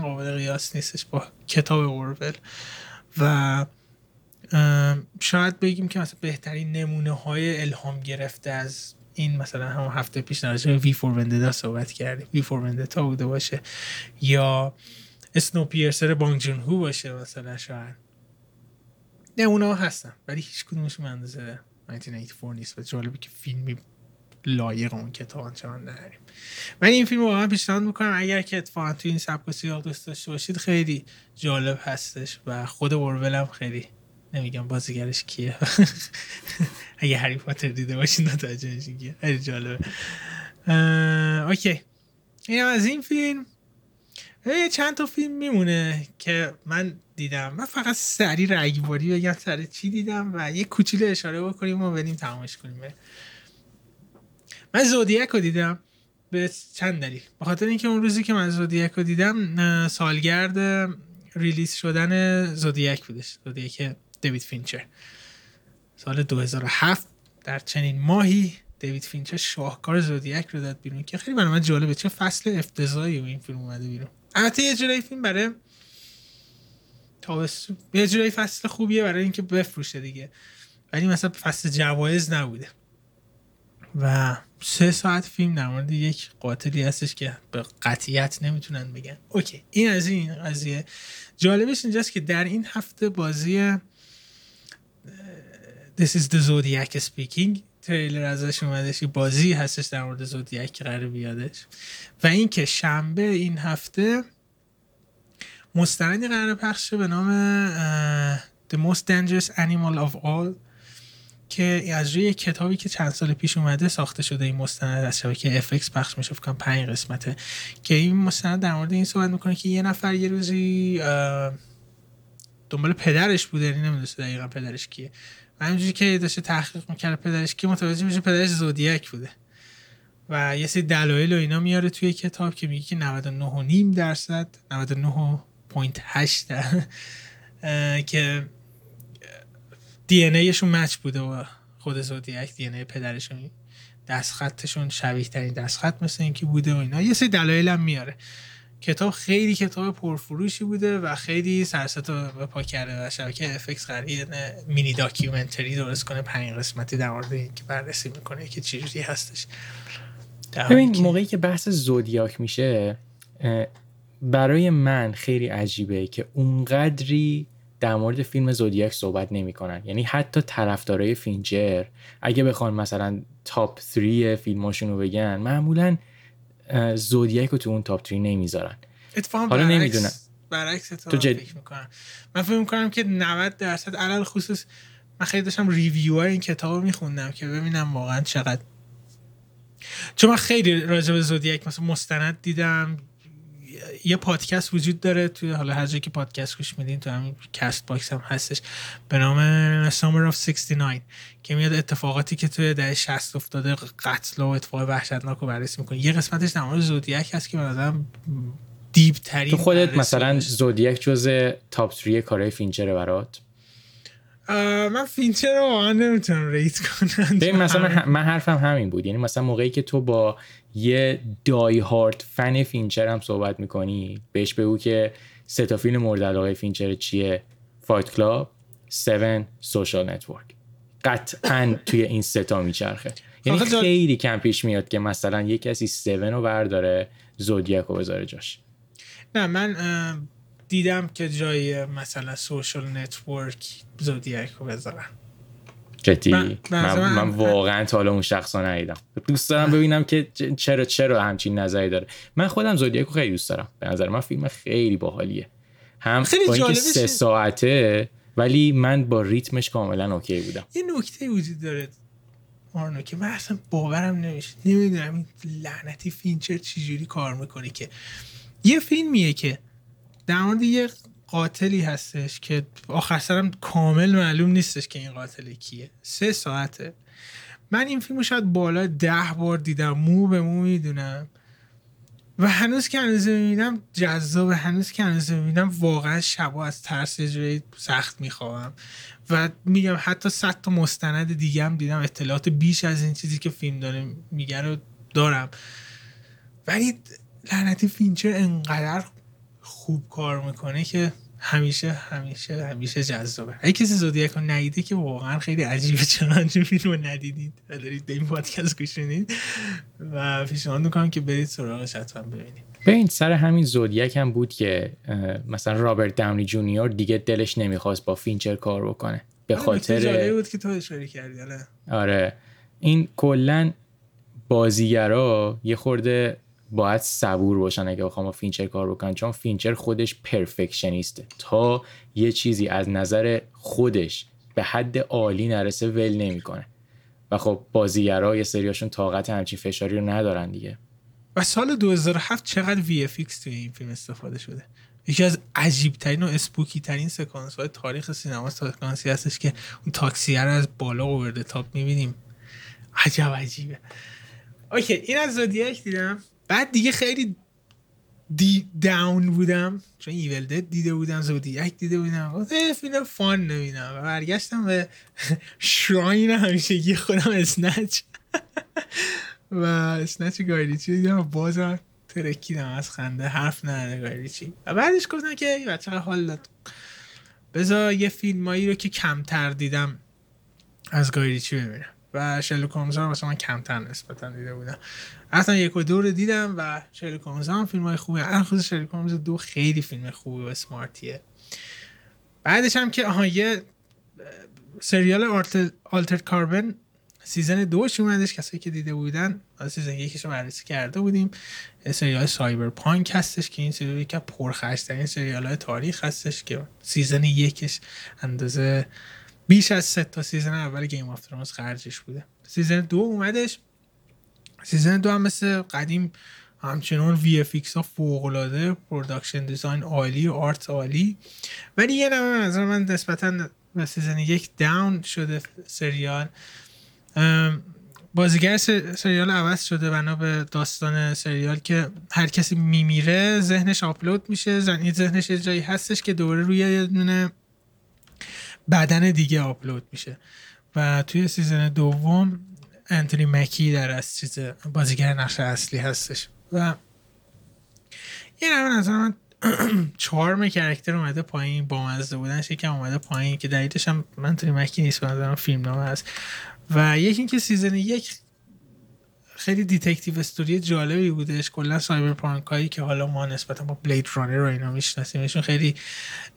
قابل قیاس نیستش با کتاب اورول و شاید بگیم که مثلا بهترین نمونه های الهام گرفته از این، مثلا همون هفته پیش راجع به وی فور وندتا صحبت کردیم، وی فور وندتا بوده باشه یا اسنوپیرسر بانگ جون هو باشه مثلا، شاید نمونه ها هستن ولی هیچ کدومشون اندازه 1984 نیست و جالبه که فیلمی لایق اون کتاب چند نداریم. من این فیلم رو واقعا پیشنهاد میکنم، اگر که اتفاقا تو این سبک و سیاق دوست داشته باشید خیلی جالب هستش و خود اورول هم خیلی، نمیگم بازیگرش کیه اگه هری پاتر دیده باشید متوجه میشین کیه، خیلی جالبه. اوکی، این از این فیلم. چند تا فیلم میمونه که من دیدم. من فقط سریع رگباری بگم سر چی دیدم و یه کوچولو اشاره بکنیم و بریم تمامش کنیم. من زودیک رو دیدم به چند دلیل. به خاطر اینکه اون روزی که من زودیک رو دیدم سالگرد ریلیز شدن زودیک بودش، زودیک دیوید فینچر، سال 2007. در چنین ماهی دیوید فینچر شاهکار زودیک رو داد بیرون که خیلی برای من جالبه، چه فصل افتضاحی این فیلم اومده بیرون. البته یه جوری فیلم برای تابستون، یه جوری فصل خوبیه برای اینکه بفروشه دیگه، ولی مثلا فصل جوایز نبوده. و 3 ساعت فیلم در مورد یک قاتلی هستش که به قطعیت نمیتونن بگن. اوکی، این از این قضیه. جالبش اینجاست که در این هفته بازی This is the Zodiac Speaking تریلر ازش اومدش، بازی هستش در مورد زودیک که قراره بیادش و این که شنبه این هفته مستندی قراره پخش شه به نام The Most Dangerous Animal of All که از روی کتابی که چند سال پیش اومده ساخته شده. این مستند از شبکه FX پخش میشه، فکر کنم 5 قسمته، که این مستند در مورد این صحبت میکنه که یه نفر یه روزی دنبال پدرش بوده، نمیدونسته دقیقا پدرش کیه و همونجوری که داشته تحقیق میکرد پدرش کیه متوجه میشه پدرش زودیک بوده و یه سری دلایل و اینا میاره توی کتاب که میگه که 99.5% 99.8 که دی ان ایشون مچ بوده و خود زودیک دی ان ای پدرشون، دست خطشون شبیه ترین دست خط مثل اینکه بوده و اینا، یه سری دلایل هم میاره. کتاب خیلی کتاب پرفروشی بوده و خیلی سرساتو به پا کرده و شبکه FX قراره مینی داکیومنتری درست کنه 5 قسمتی در مورد این که بررسی میکنه که چجوری هستش. ببین موقعی که بحث زودیاک میشه برای من خیلی عجیبه که اونقدری در مورد فیلم زودیاک صحبت نمیکنن، یعنی حتی طرفدارای فینچر اگه بخوان مثلا تاپ 3 فیلماشون رو بگن معمولا زودیک رو تو اون تاپ 3 نمیذارن. اتفاقا حالا نمیدونم برعکس تو فکر میکنم. من فکر میکنم که 90% علل خصوص من خیلی داشتم ریویو این کتاب رو میخوندم که ببینم واقعا چقدر، چون من خیلی راجع به زودیک مثلا مستند دیدم. یه پادکست وجود داره توی، حالا هر جایی که پادکست گوش میدین تو همین کست باکس هم هستش به نام Summer of 69 که میاد اتفاقاتی که توی دهه 60 افتاده، قتل و اتفاق وحشتناک رو بررسی میکنه. یه قسمتش در مورد زودیک هست که به نظرم دیپ ترین. تو خودت مثلا زودیک جزء تاپ 3 کارهای فینچر برات؟ من فینچر رو واقعا نمیتونم ریت کنم. ببین مثلا من حرفم همین بود، یعنی مثلا موقعی که تو با یه دای هارد فن فینچر هم صحبت میکنی بهش بگو که 3 تا فیلم مورد علاقه فینچر چیه، فایت کلاب، 7، سوشال نتورک، قطعا توی این 3 تا میچرخه. یعنی خیلی کم پیش میاد که مثلا یه کسی 7 رو برداره زودیک رو بذاره جاش. نه من دیدم که جای مثلا سوشال نتورک زودیک رو بذارن. جدی؟ من واقعا تا حالا اون شخصا ندیدم. دوست دارم ببینم که چرا همچین نظری داره. من خودم زودیک رو خیلی دوست دارم، به نظر من فیلم خیلی باحالیه، هم خیلی جالبه 3 ساعته ولی من با ریتمش کاملا اوکی بودم. یه نکته وجود داره آرنو که من اصلا باورم نمیشه، نمیدونم این لعنتی فینچر چجوری کار میکنه که یه فیلمیه که در مورد یه قاتلی هستش که آخر سرم کامل معلوم نیستش که این قاتل کیه. 3 ساعته. من این فیلمو شاید بالا 10 بار دیدم، مو به مو میدونم و هنوز که هنوز میبینم جذاب، هنوز که هنوز میبینم واقعا شبا از ترس یه جوری سخت میخوام و میگم حتی 100 تا مستند دیگه هم دیدم، اطلاعات بیش از این چیزی که فیلم داره میگه رو دارم، ولی لعنتی فینچر انقدر خوب کار میکنه که همیشه جذابه. اگه کسی زودیاک رو ندیده که واقعا خیلی عجیبه چنانچه فیلم رو ندیدید و دارید این پادکست گوش میدید و پیشنهاد میکنم که برید سراغش حتما ببینید. ببین سر همین زودیاک هم بود که مثلا رابرت داونی جونیور دیگه دلش نمیخواست با فینچر کار بکنه به خاطر جالبی بود که تو اشاره کردی. آره این کلا بازیگرا یه خورده باید صبور باشن اگه بخوام با فینچر کار بکنن، چون فینچر خودش پرفکشنیسته، تا یه چیزی از نظر خودش به حد عالی نرسه ول نمیکنه و خب بازیگرا یه سریاشون طاقت همچین فشاری رو ندارن دیگه. و سال 2007 چقدر VFX توی این فیلم استفاده شده. یکی از عجیب‌ترین و اسپوکی‌ترین سکانس‌های تاریخ سینما سکانسی هستش که اون تاکسی‌ها رو از بالا اوور تاپ می‌بینیم. عجیبه. اوکی این از زودیاک دیدم. بعد دیگه خیلی داون بودم چون ایول دد دیده بودم، زودیاک دیده بودم، واسه فیلم فان نمیدم و برگشتم به شراین همیشگی خودم اسنچ و اسنچ گایریچی دیدم و بازم ترکیدم از خنده، حرف نداره گایریچی. و بعدش گفتم که بچه حال داد بذار یه فیلمایی رو که کمتر دیدم از گایریچی ببینم و شرلوک هولمز رو مثلا من کمتر نسبتا دیده بودم. اصلا 1 و 2 رو دیدم و شرلوک هولمز هم فیلمای خوبه. خود شرلوک هولمز 2 خیلی فیلم خوبه و اسمارتیه. بعدش هم که یه سریال آلترد کاربن سیزن 2 اومدش، کسایی که دیده بودن از سیزن 1 رو بررسی کرده بودیم. سریال سایبرپانک هستش که این سریالی که پرخاشترین سریال‌های تاریخ هستش که سیزن 1ش اندازه بیش از 3 تا سیزن اول گیم آف ترونز خرجش بوده. سیزن 2 اومدش. سیزن 2 هم مثل قدیم همچنان وی اف ایکس ها فوق‌العاده، پروداکشن دیزاین عالی، آرت عالی، ولی یه نمه نظر من نسبتاً به سیزن 1 داون شده. سریال بازیگر سریال عوض شده بنا به داستان سریال که هر کسی میمیره ذهنش آپلود میشه، ذهنش یه جایی هستش که دوباره روی یه دونه بدن دیگه آپلود میشه و توی سیزن 2 انتونی مکی در از چیز بازیگر نقش اصلی هستش و یه نوع نظر من چارم کرکتر اومده پایین، بامزده بودنش یکم اومده پایین که دلیلش هم انتونی مکی نیست، به نظرم فیلم نامه هست. و یکی این که سیزن 1 خیلی دیتکتیو استوری جالبی بودش. کلا سایبرپانک هایی که حالا ما نسبتا با بلید رانر رو اینا میشناسیمشون خیلی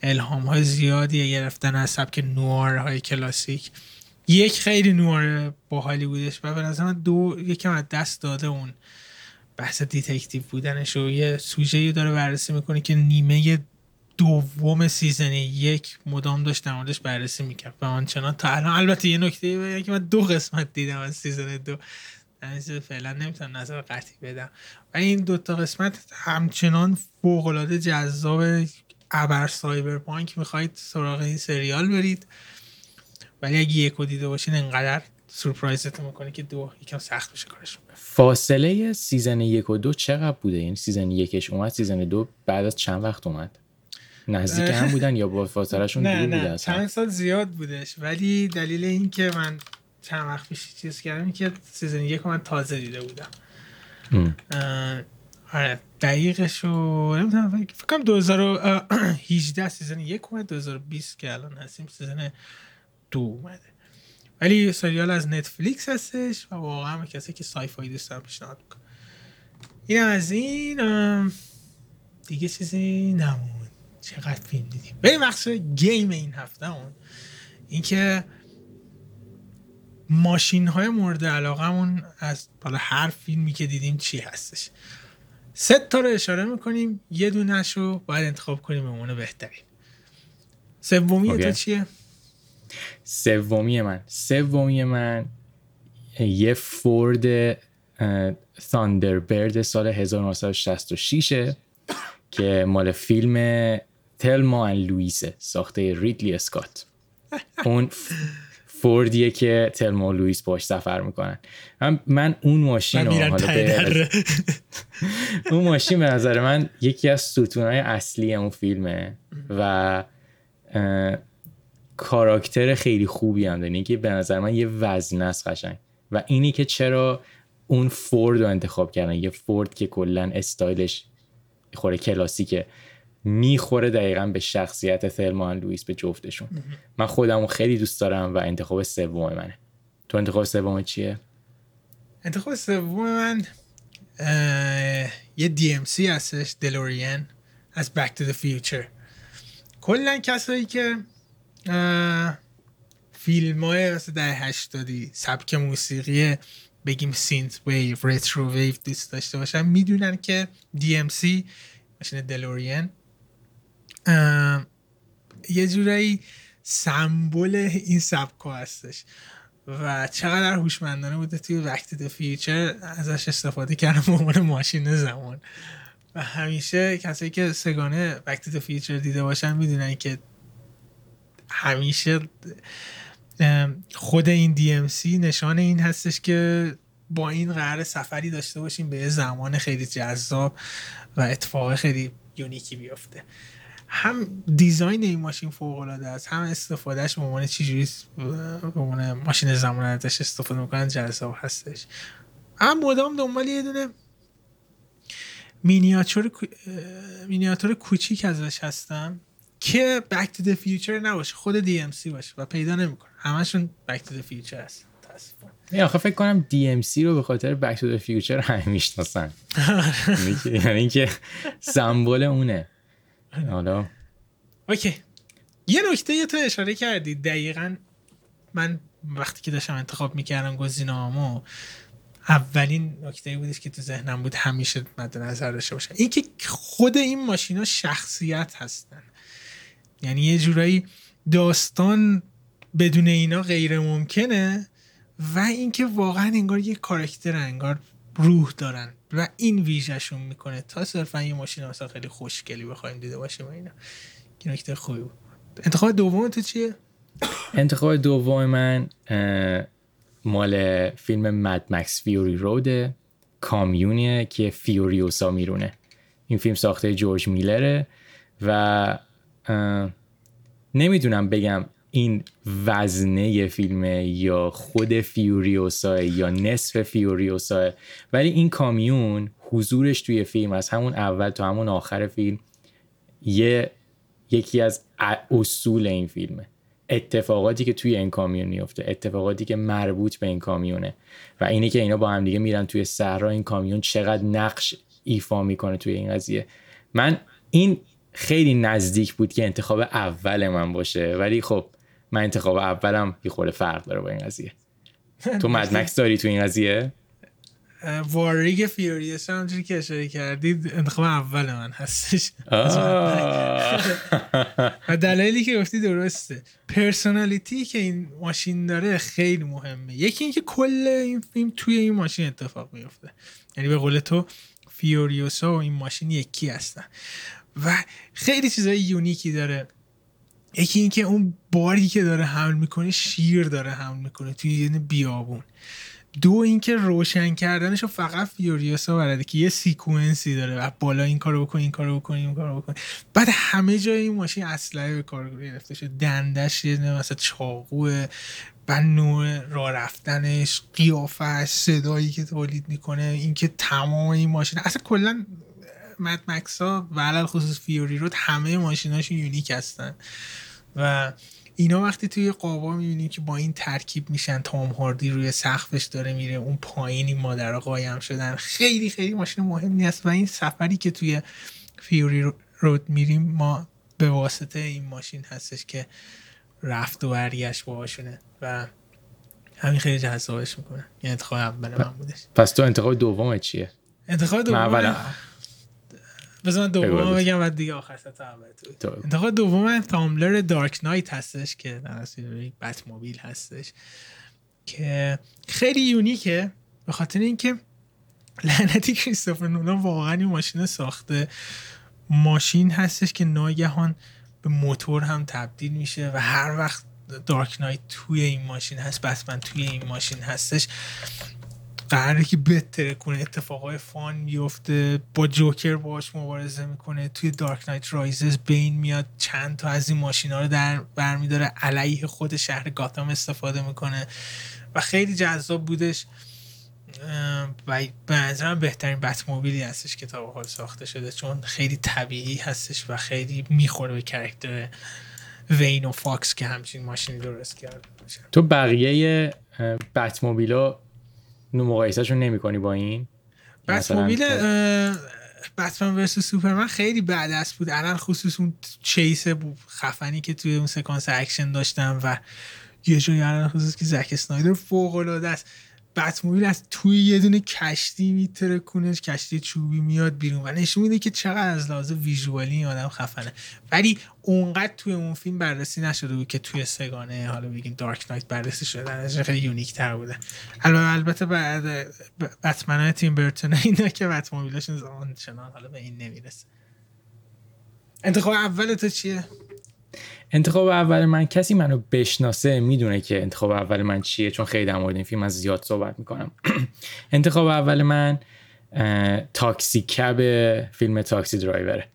الهام های زیادی گرفتن از سبک نوار های کلاسیک. 1 خیلی نوار باحالی بودش و به نظر من 2 یکم از دست داده اون بحث دیتکتیو بودنش رو. یه سوژه‌ای داره بررسی میکنه که نیمه دوم سیزن 1 مدام داشت در موردش بررسی میکرد و آنچنان تا الان. البته یه نکته بگم که من 2 قسمت دیدم از سیزن 2، یعنی فعلا نمیتونم نظر قطعی بدم ولی این 2 تا قسمت همچنان فوق‌العاده جذاب. ابر سایبرپانک میخواید سراغ این سریال برید ولی اگه 1 دیده باشین انقدر سورپرایزتون میکنه که 2 یکم سخت میشه کارش. فاصله سیزن 1 و 2 چقدر بوده؟ یعنی سیزن 1ش اومد، سیزن 2 بعد از چند وقت اومد؟ نزدیک هم بودن یا با فاصله‌شون دور بوده؟ نه چند سال زیاد بودش ولی دلیل این که من چند وقت پیش چیز کردم که سیزن 1 من تازه دیده بودم. آره دقیقش رو نمیدونم، فکر کنم 2018 سیزن 1 اومد، 2020 که الان هستیم سیزن 2 اومده. ولی سریال از نتفلیکس هستش و واقعا به کسی که سای فای دوست دارم پیشنهاد میکنم. این از این دیگه چیزی نمون. چقدر فیلم دیدیم. بریم وقتی گیم این هفته اون این که ماشین های مورد علاقمون از بالا هر فیلمی که دیدیم چی هستش. 3 تا رو اشاره میکنیم، یه دونش رو باید انتخاب کنیم اونو بهتریم. سومی تو چیه؟ سومی من یه فورد ثاندربرد سال 1966 که مال فیلم تلما اند لوئیسه ساخته ریدلی اسکات. اون فوردیه که تلما و لوئیس باش سفر میکنن. من اون ماشین رو حالا اون ماشین به نظر من یکی از ستونهای اصلی اون فیلمه و کاراکتر خیلی خوبی هم داره. اینکه به نظر من یه وزنه است قشنگ و اینی که چرا اون فورد رو انتخاب کردن، یه فورد که کلن استایلش خوره کلاسیکه میخوره دقیقاً به شخصیت تلما و لوئیس، به جفتشون. من خودمو خیلی دوست دارم و انتخاب سوم منه. تو انتخاب سوم چیه؟ انتخاب سوم من یه DMC هستش، دلورین از Back to the Future. کلن کسایی که فیلم های مثل دهه 80 سبک موسیقی بگیم سینت ویف، رترو ویف دوست داشته باشن میدونن که DMC، ماشین دلورین، یه جورایی سمبل این سبک هستش و چقدر هوشمندانه بوده توی وقت دو فیوچر ازش استفاده کردم به عنوان ماشین زمان. و همیشه کسایی که سگانه وقت دو فیوچر دیده باشن میدونن که همیشه خود این DMC نشان این هستش که با این قرار سفری داشته باشیم به زمان خیلی جذاب و اتفاق خیلی یونیکی بیفته. هم دیزاین این ماشین فوق‌العاده است، هم استفادهش به عنوان چیزی به عنوان ماشین زمان ازش استفاده میکنن جذاب هستش. هم مدام دنبال یه دونه مینیاتور کوچیک ازش هستم که Back to the Future نباشه، خود DMC باشه و پیدا نمیکنم. همشون Back to the Future هست. تاسفم. نه آخه فکر کنم DMC رو به خاطر Back to the Future هم میشناسن. یعنی اینکه سمبل اونه. حالا اوکی. یه نکته تو اشاره کردی، دقیقاً من وقتی که داشتم انتخاب میکردم گزینه‌هامو اولین نکته‌ای بودش که تو ذهنم بود همیشه مد نظر داشته باشم، اینکه خود این ماشینا شخصیت هستن. یعنی یه جورایی داستان بدون اینا غیر ممکنه و اینکه واقعاً انگار یه کاراکتر، انگار روح دارن و این ویژه‌شون میکنه تا صرفاً یه ماشین مثلا خیلی خوشگلی بخوایم دیده باشیم. اینا که نکته خوبی بود. انتخاب دوم تو چیه؟ انتخاب دوم من مال فیلم مد مکس فیوری رود، کامیونه که فیوریوسا میرونه. این فیلم ساخته جورج میلره و نمیدونم بگم این وزنه فیلمه یا خود فیوریوسا یا نصف فیوریوسا، ولی این کامیون حضورش توی فیلم از همون اول تا همون آخر فیلم یکی از اصول این فیلمه. اتفاقاتی که توی این کامیون میفته، اتفاقاتی که مربوط به این کامیونه و اینی که اینا با هم دیگه میرن توی صحرا، این کامیون چقدر نقش ایفا میکنه توی این قضیه. من این خیلی نزدیک بود که انتخاب اول من باشه، ولی خب من انتخاب اولم یه خورده فرق داره با این قضیه. تو مد مکس داری تو این قضیه؟ واریگ فیوریوس همونجوری که اشاره کردید انتخاب اول من هستش و دلایلی که گفتی درسته. پرسونالیتی که این ماشین داره خیلی مهمه. یکی این که کل این فیلم توی این ماشین اتفاق میفته، یعنی به قول تو فیوریوسا و این ماشین یکی هستن و خیلی چیزای یونیکی داره. یکی این که اون باری که داره حمل میکنه شیر داره حمل میکنه توی یه بیابون. دو این که روشن کردنشو فقط فیوریوسا بلده که یه سیکونسی داره و بالا این کارو بکن این کارو بکن این کارو بکن. بعد همه جای این ماشین اسلحه به کار گرفته شده، دندش یه مثلا چاقوه، بعد نوع راه رفتنش، قیافش، صدایی که تولید میکنه، اینکه تمام این ماشین اصلا کلا مد مکس ها و علل خصوص فیوری رود همه ماشیناشون یونیک هستن و اینا وقتی توی قابا میبینیم که با این ترکیب میشن، تام هاردی روی سقفش داره میره، اون پایینی مادر قایم شدن، خیلی خیلی ماشین مهمی هست و این سفری که توی فیوری رود میریم ما به واسطه این ماشین هستش که رفت و برگشت باهاشونه و همین خیلی جذابش میکنه. یعنی انتخاب اول من بودش. پس تو انتخاب دوم چیه؟ انتخاب دوم بذار من دوم بگم بعد دیگه آخر ستا اول تو. انتخاب دوم من تامبلر دارک نایت هستش که در اصل بت موبیل هستش که خیلی یونیکه به خاطر اینکه لعنتی کریستوفر نولان واقعا این ماشین ساخته. ماشین هستش که ناگهان به موتور هم تبدیل میشه و هر وقت دارک نایت توی این ماشین هست، بتمن توی این ماشین هستش، قراره که بهتره کنه، اتفاقای فان میفته، با جوکر باش مبارزه میکنه، توی دارک نایت رایزز بین میاد، چند تا از این ماشینا رو در برمیداره، علیه خود شهر گاتام استفاده میکنه و خیلی جذاب بودش. و به نظرم بهترین بتموبیلی هستش که تا به حال ساخته شده، چون خیلی طبیعی هستش و خیلی میخوره به کرکتر وین و فاکس که همچین ماشین درست کرده. تو بقیه بتموبیلا مقایسه‌شون نمی‌کنی با این؟ بتموبیل بتمن ورسوس سوپرمن خیلی بادست بود، الان خصوص اون چیس خفنی که توی اون سکانس اکشن داشتم و یه جوری الان خصوص که زک اسنایدر فوق‌العاده است. بتموبیل از توی یه دونه کشتی میترکونش، کشتی چوبی میاد بیرون و نشون میده که چقدر از لحاظ ویژوالی این آدم خفنه، ولی اونقدر توی اون فیلم بررسی نشده بود که توی سگانه حالا بگیم دارک نایت بررسی شده، از خیلی یونیک تر بوده. البته بعد بتمنای تیم برتون اینا که بتموبیلشون زمان چنان حالا به این نمیرسه. انتخاب اول تو چیه؟ انتخاب اول من، کسی منو بشناسه میدونه که انتخاب اول من چیه، چون خیلی در مورد این فیلم زیاد صحبت میکنم. انتخاب اول من تاکسی کب فیلم تاکسی درایوره.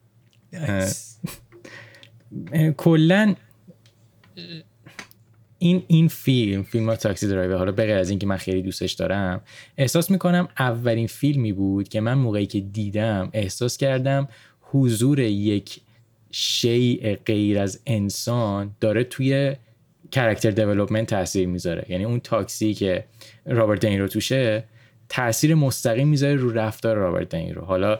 کلن این فیلم تاکسی درایور، حالا بغیر از این که من خیلی دوستش دارم، احساس میکنم اولین فیلمی بود که من موقعی که دیدم احساس کردم حضور یک شیء غیر از انسان داره توی کاراکتر دیولپمنت تاثیر میذاره. یعنی اون تاکسی که رابرت دنیرو توشه تاثیر مستقیم میذاره رو رفتار رابرت دنیرو، حالا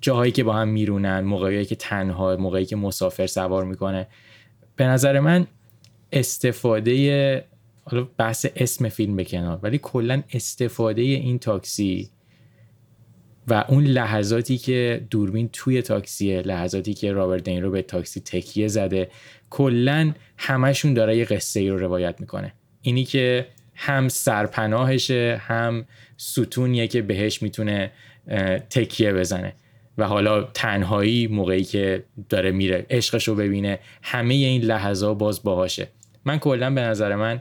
جاهایی که با هم میرونن، موقعی که تنها، موقعی که مسافر سوار میکنه. به نظر من استفاده، حالا بحث اسم فیلم به کنار، ولی کلا استفاده این تاکسی و اون لحظاتی که دوربین توی تاکسیه، لحظاتی که رابرت دنیرو به تاکسی تکیه زده، کلن همشون داره یه قصه رو روایت میکنه. اینی که هم سرپناهشه، هم ستونیه که بهش میتونه تکیه بزنه و حالا تنهایی موقعی که داره میره عشقشو ببینه، همه این لحظات باز باهاشه. من کلن به نظر من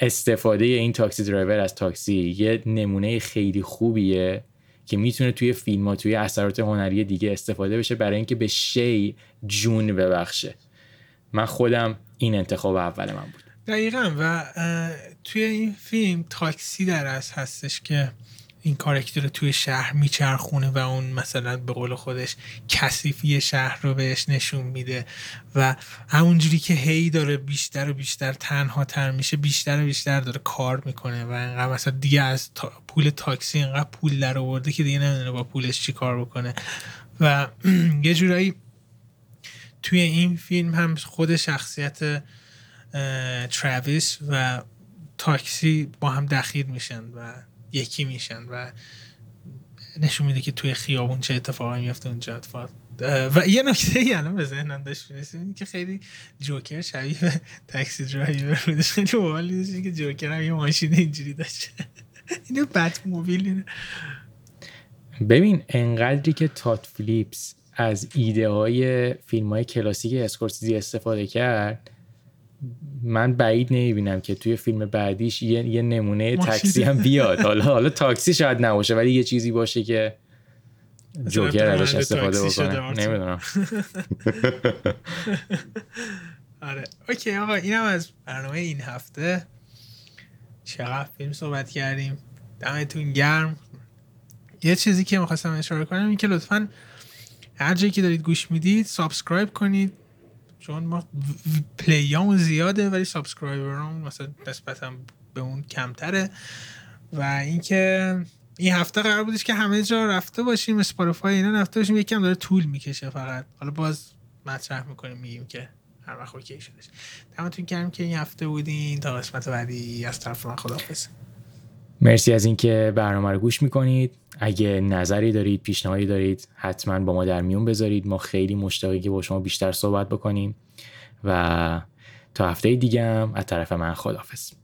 استفاده این تاکسی درایور از تاکسی یه نمونه خیلی خوبیه که میتونه توی فیلم ها، توی اثرات هنری دیگه استفاده بشه برای اینکه به شی جون ببخشه. من خودم این انتخاب اول من بود. دقیقاً. و توی این فیلم تاکسی در اصل هستش که این کاراکتر رو توی شهر میچرخونه و اون مثلا به قول خودش کثیفی شهر رو بهش نشون میده و همونجوری که هی داره بیشتر و بیشتر تنها تر میشه، بیشتر و بیشتر داره کار میکنه و اینقدر مثلا دیگه از پول تاکسی اینقدر پول در آورده که دیگه نمیدونه با پولش چی کار بکنه و یه جورایی توی این فیلم هم خود شخصیت تراویس و تاکسی با هم دخیل میشن و یکی میشن و نشون میده که توی خیابون چه اتفاقی میفته اونجا اتفاق. و یه نکته ای الان به ذهنم داشت میرسید که خیلی جوکر شبیه تاکسی درایور بودش، خیلی باحال بود که جوکر هم یه ماشین اینجوری داشت. اینو بتموبیل. ببین انقدری که تات فلیپس از ایده های فیلم های کلاسیک اسکورسیزی استفاده کرد، من بعید نمیبینم که توی فیلم بعدیش یه نمونه تاکسی هم بیاد. حالا تاکسی شاید نباشه ولی یه چیزی باشه که جوکر ازش استفاده بکنه. نمیدونم. آره اوکی آقا، اینم از برنامه این هفته. چقدر فیلم صحبت کردیم، دمتون گرم. یه چیزی که می‌خواستم اشاره کنم این که لطفاً هر جایی که دارید گوش میدید سابسکرایب کنید، چون ما پلی‌هامون زیاده ولی سابسکرایبرامون مثلا نسبتاً به اون کمتره. و اینکه این هفته قرار بودش که همه جا رفته باشیم، اسپاتیفای اینا رفته باشیم، یکم داره طول میکشه فقط، حالا باز مطرح میکنیم میگیم که هر وقت اوکی شدش. دمتون گرم که این هفته بودین، تا قسمت بعدی از طرف من خداحافظ. مرسی از اینکه برنامه رو گوش میکنید. اگه نظری دارید، پیشنهادی دارید، حتما با ما در میون بذارید. ما خیلی مشتاقیم که با شما بیشتر صحبت بکنیم و تا هفته دیگه هم از طرف من خداحافظ.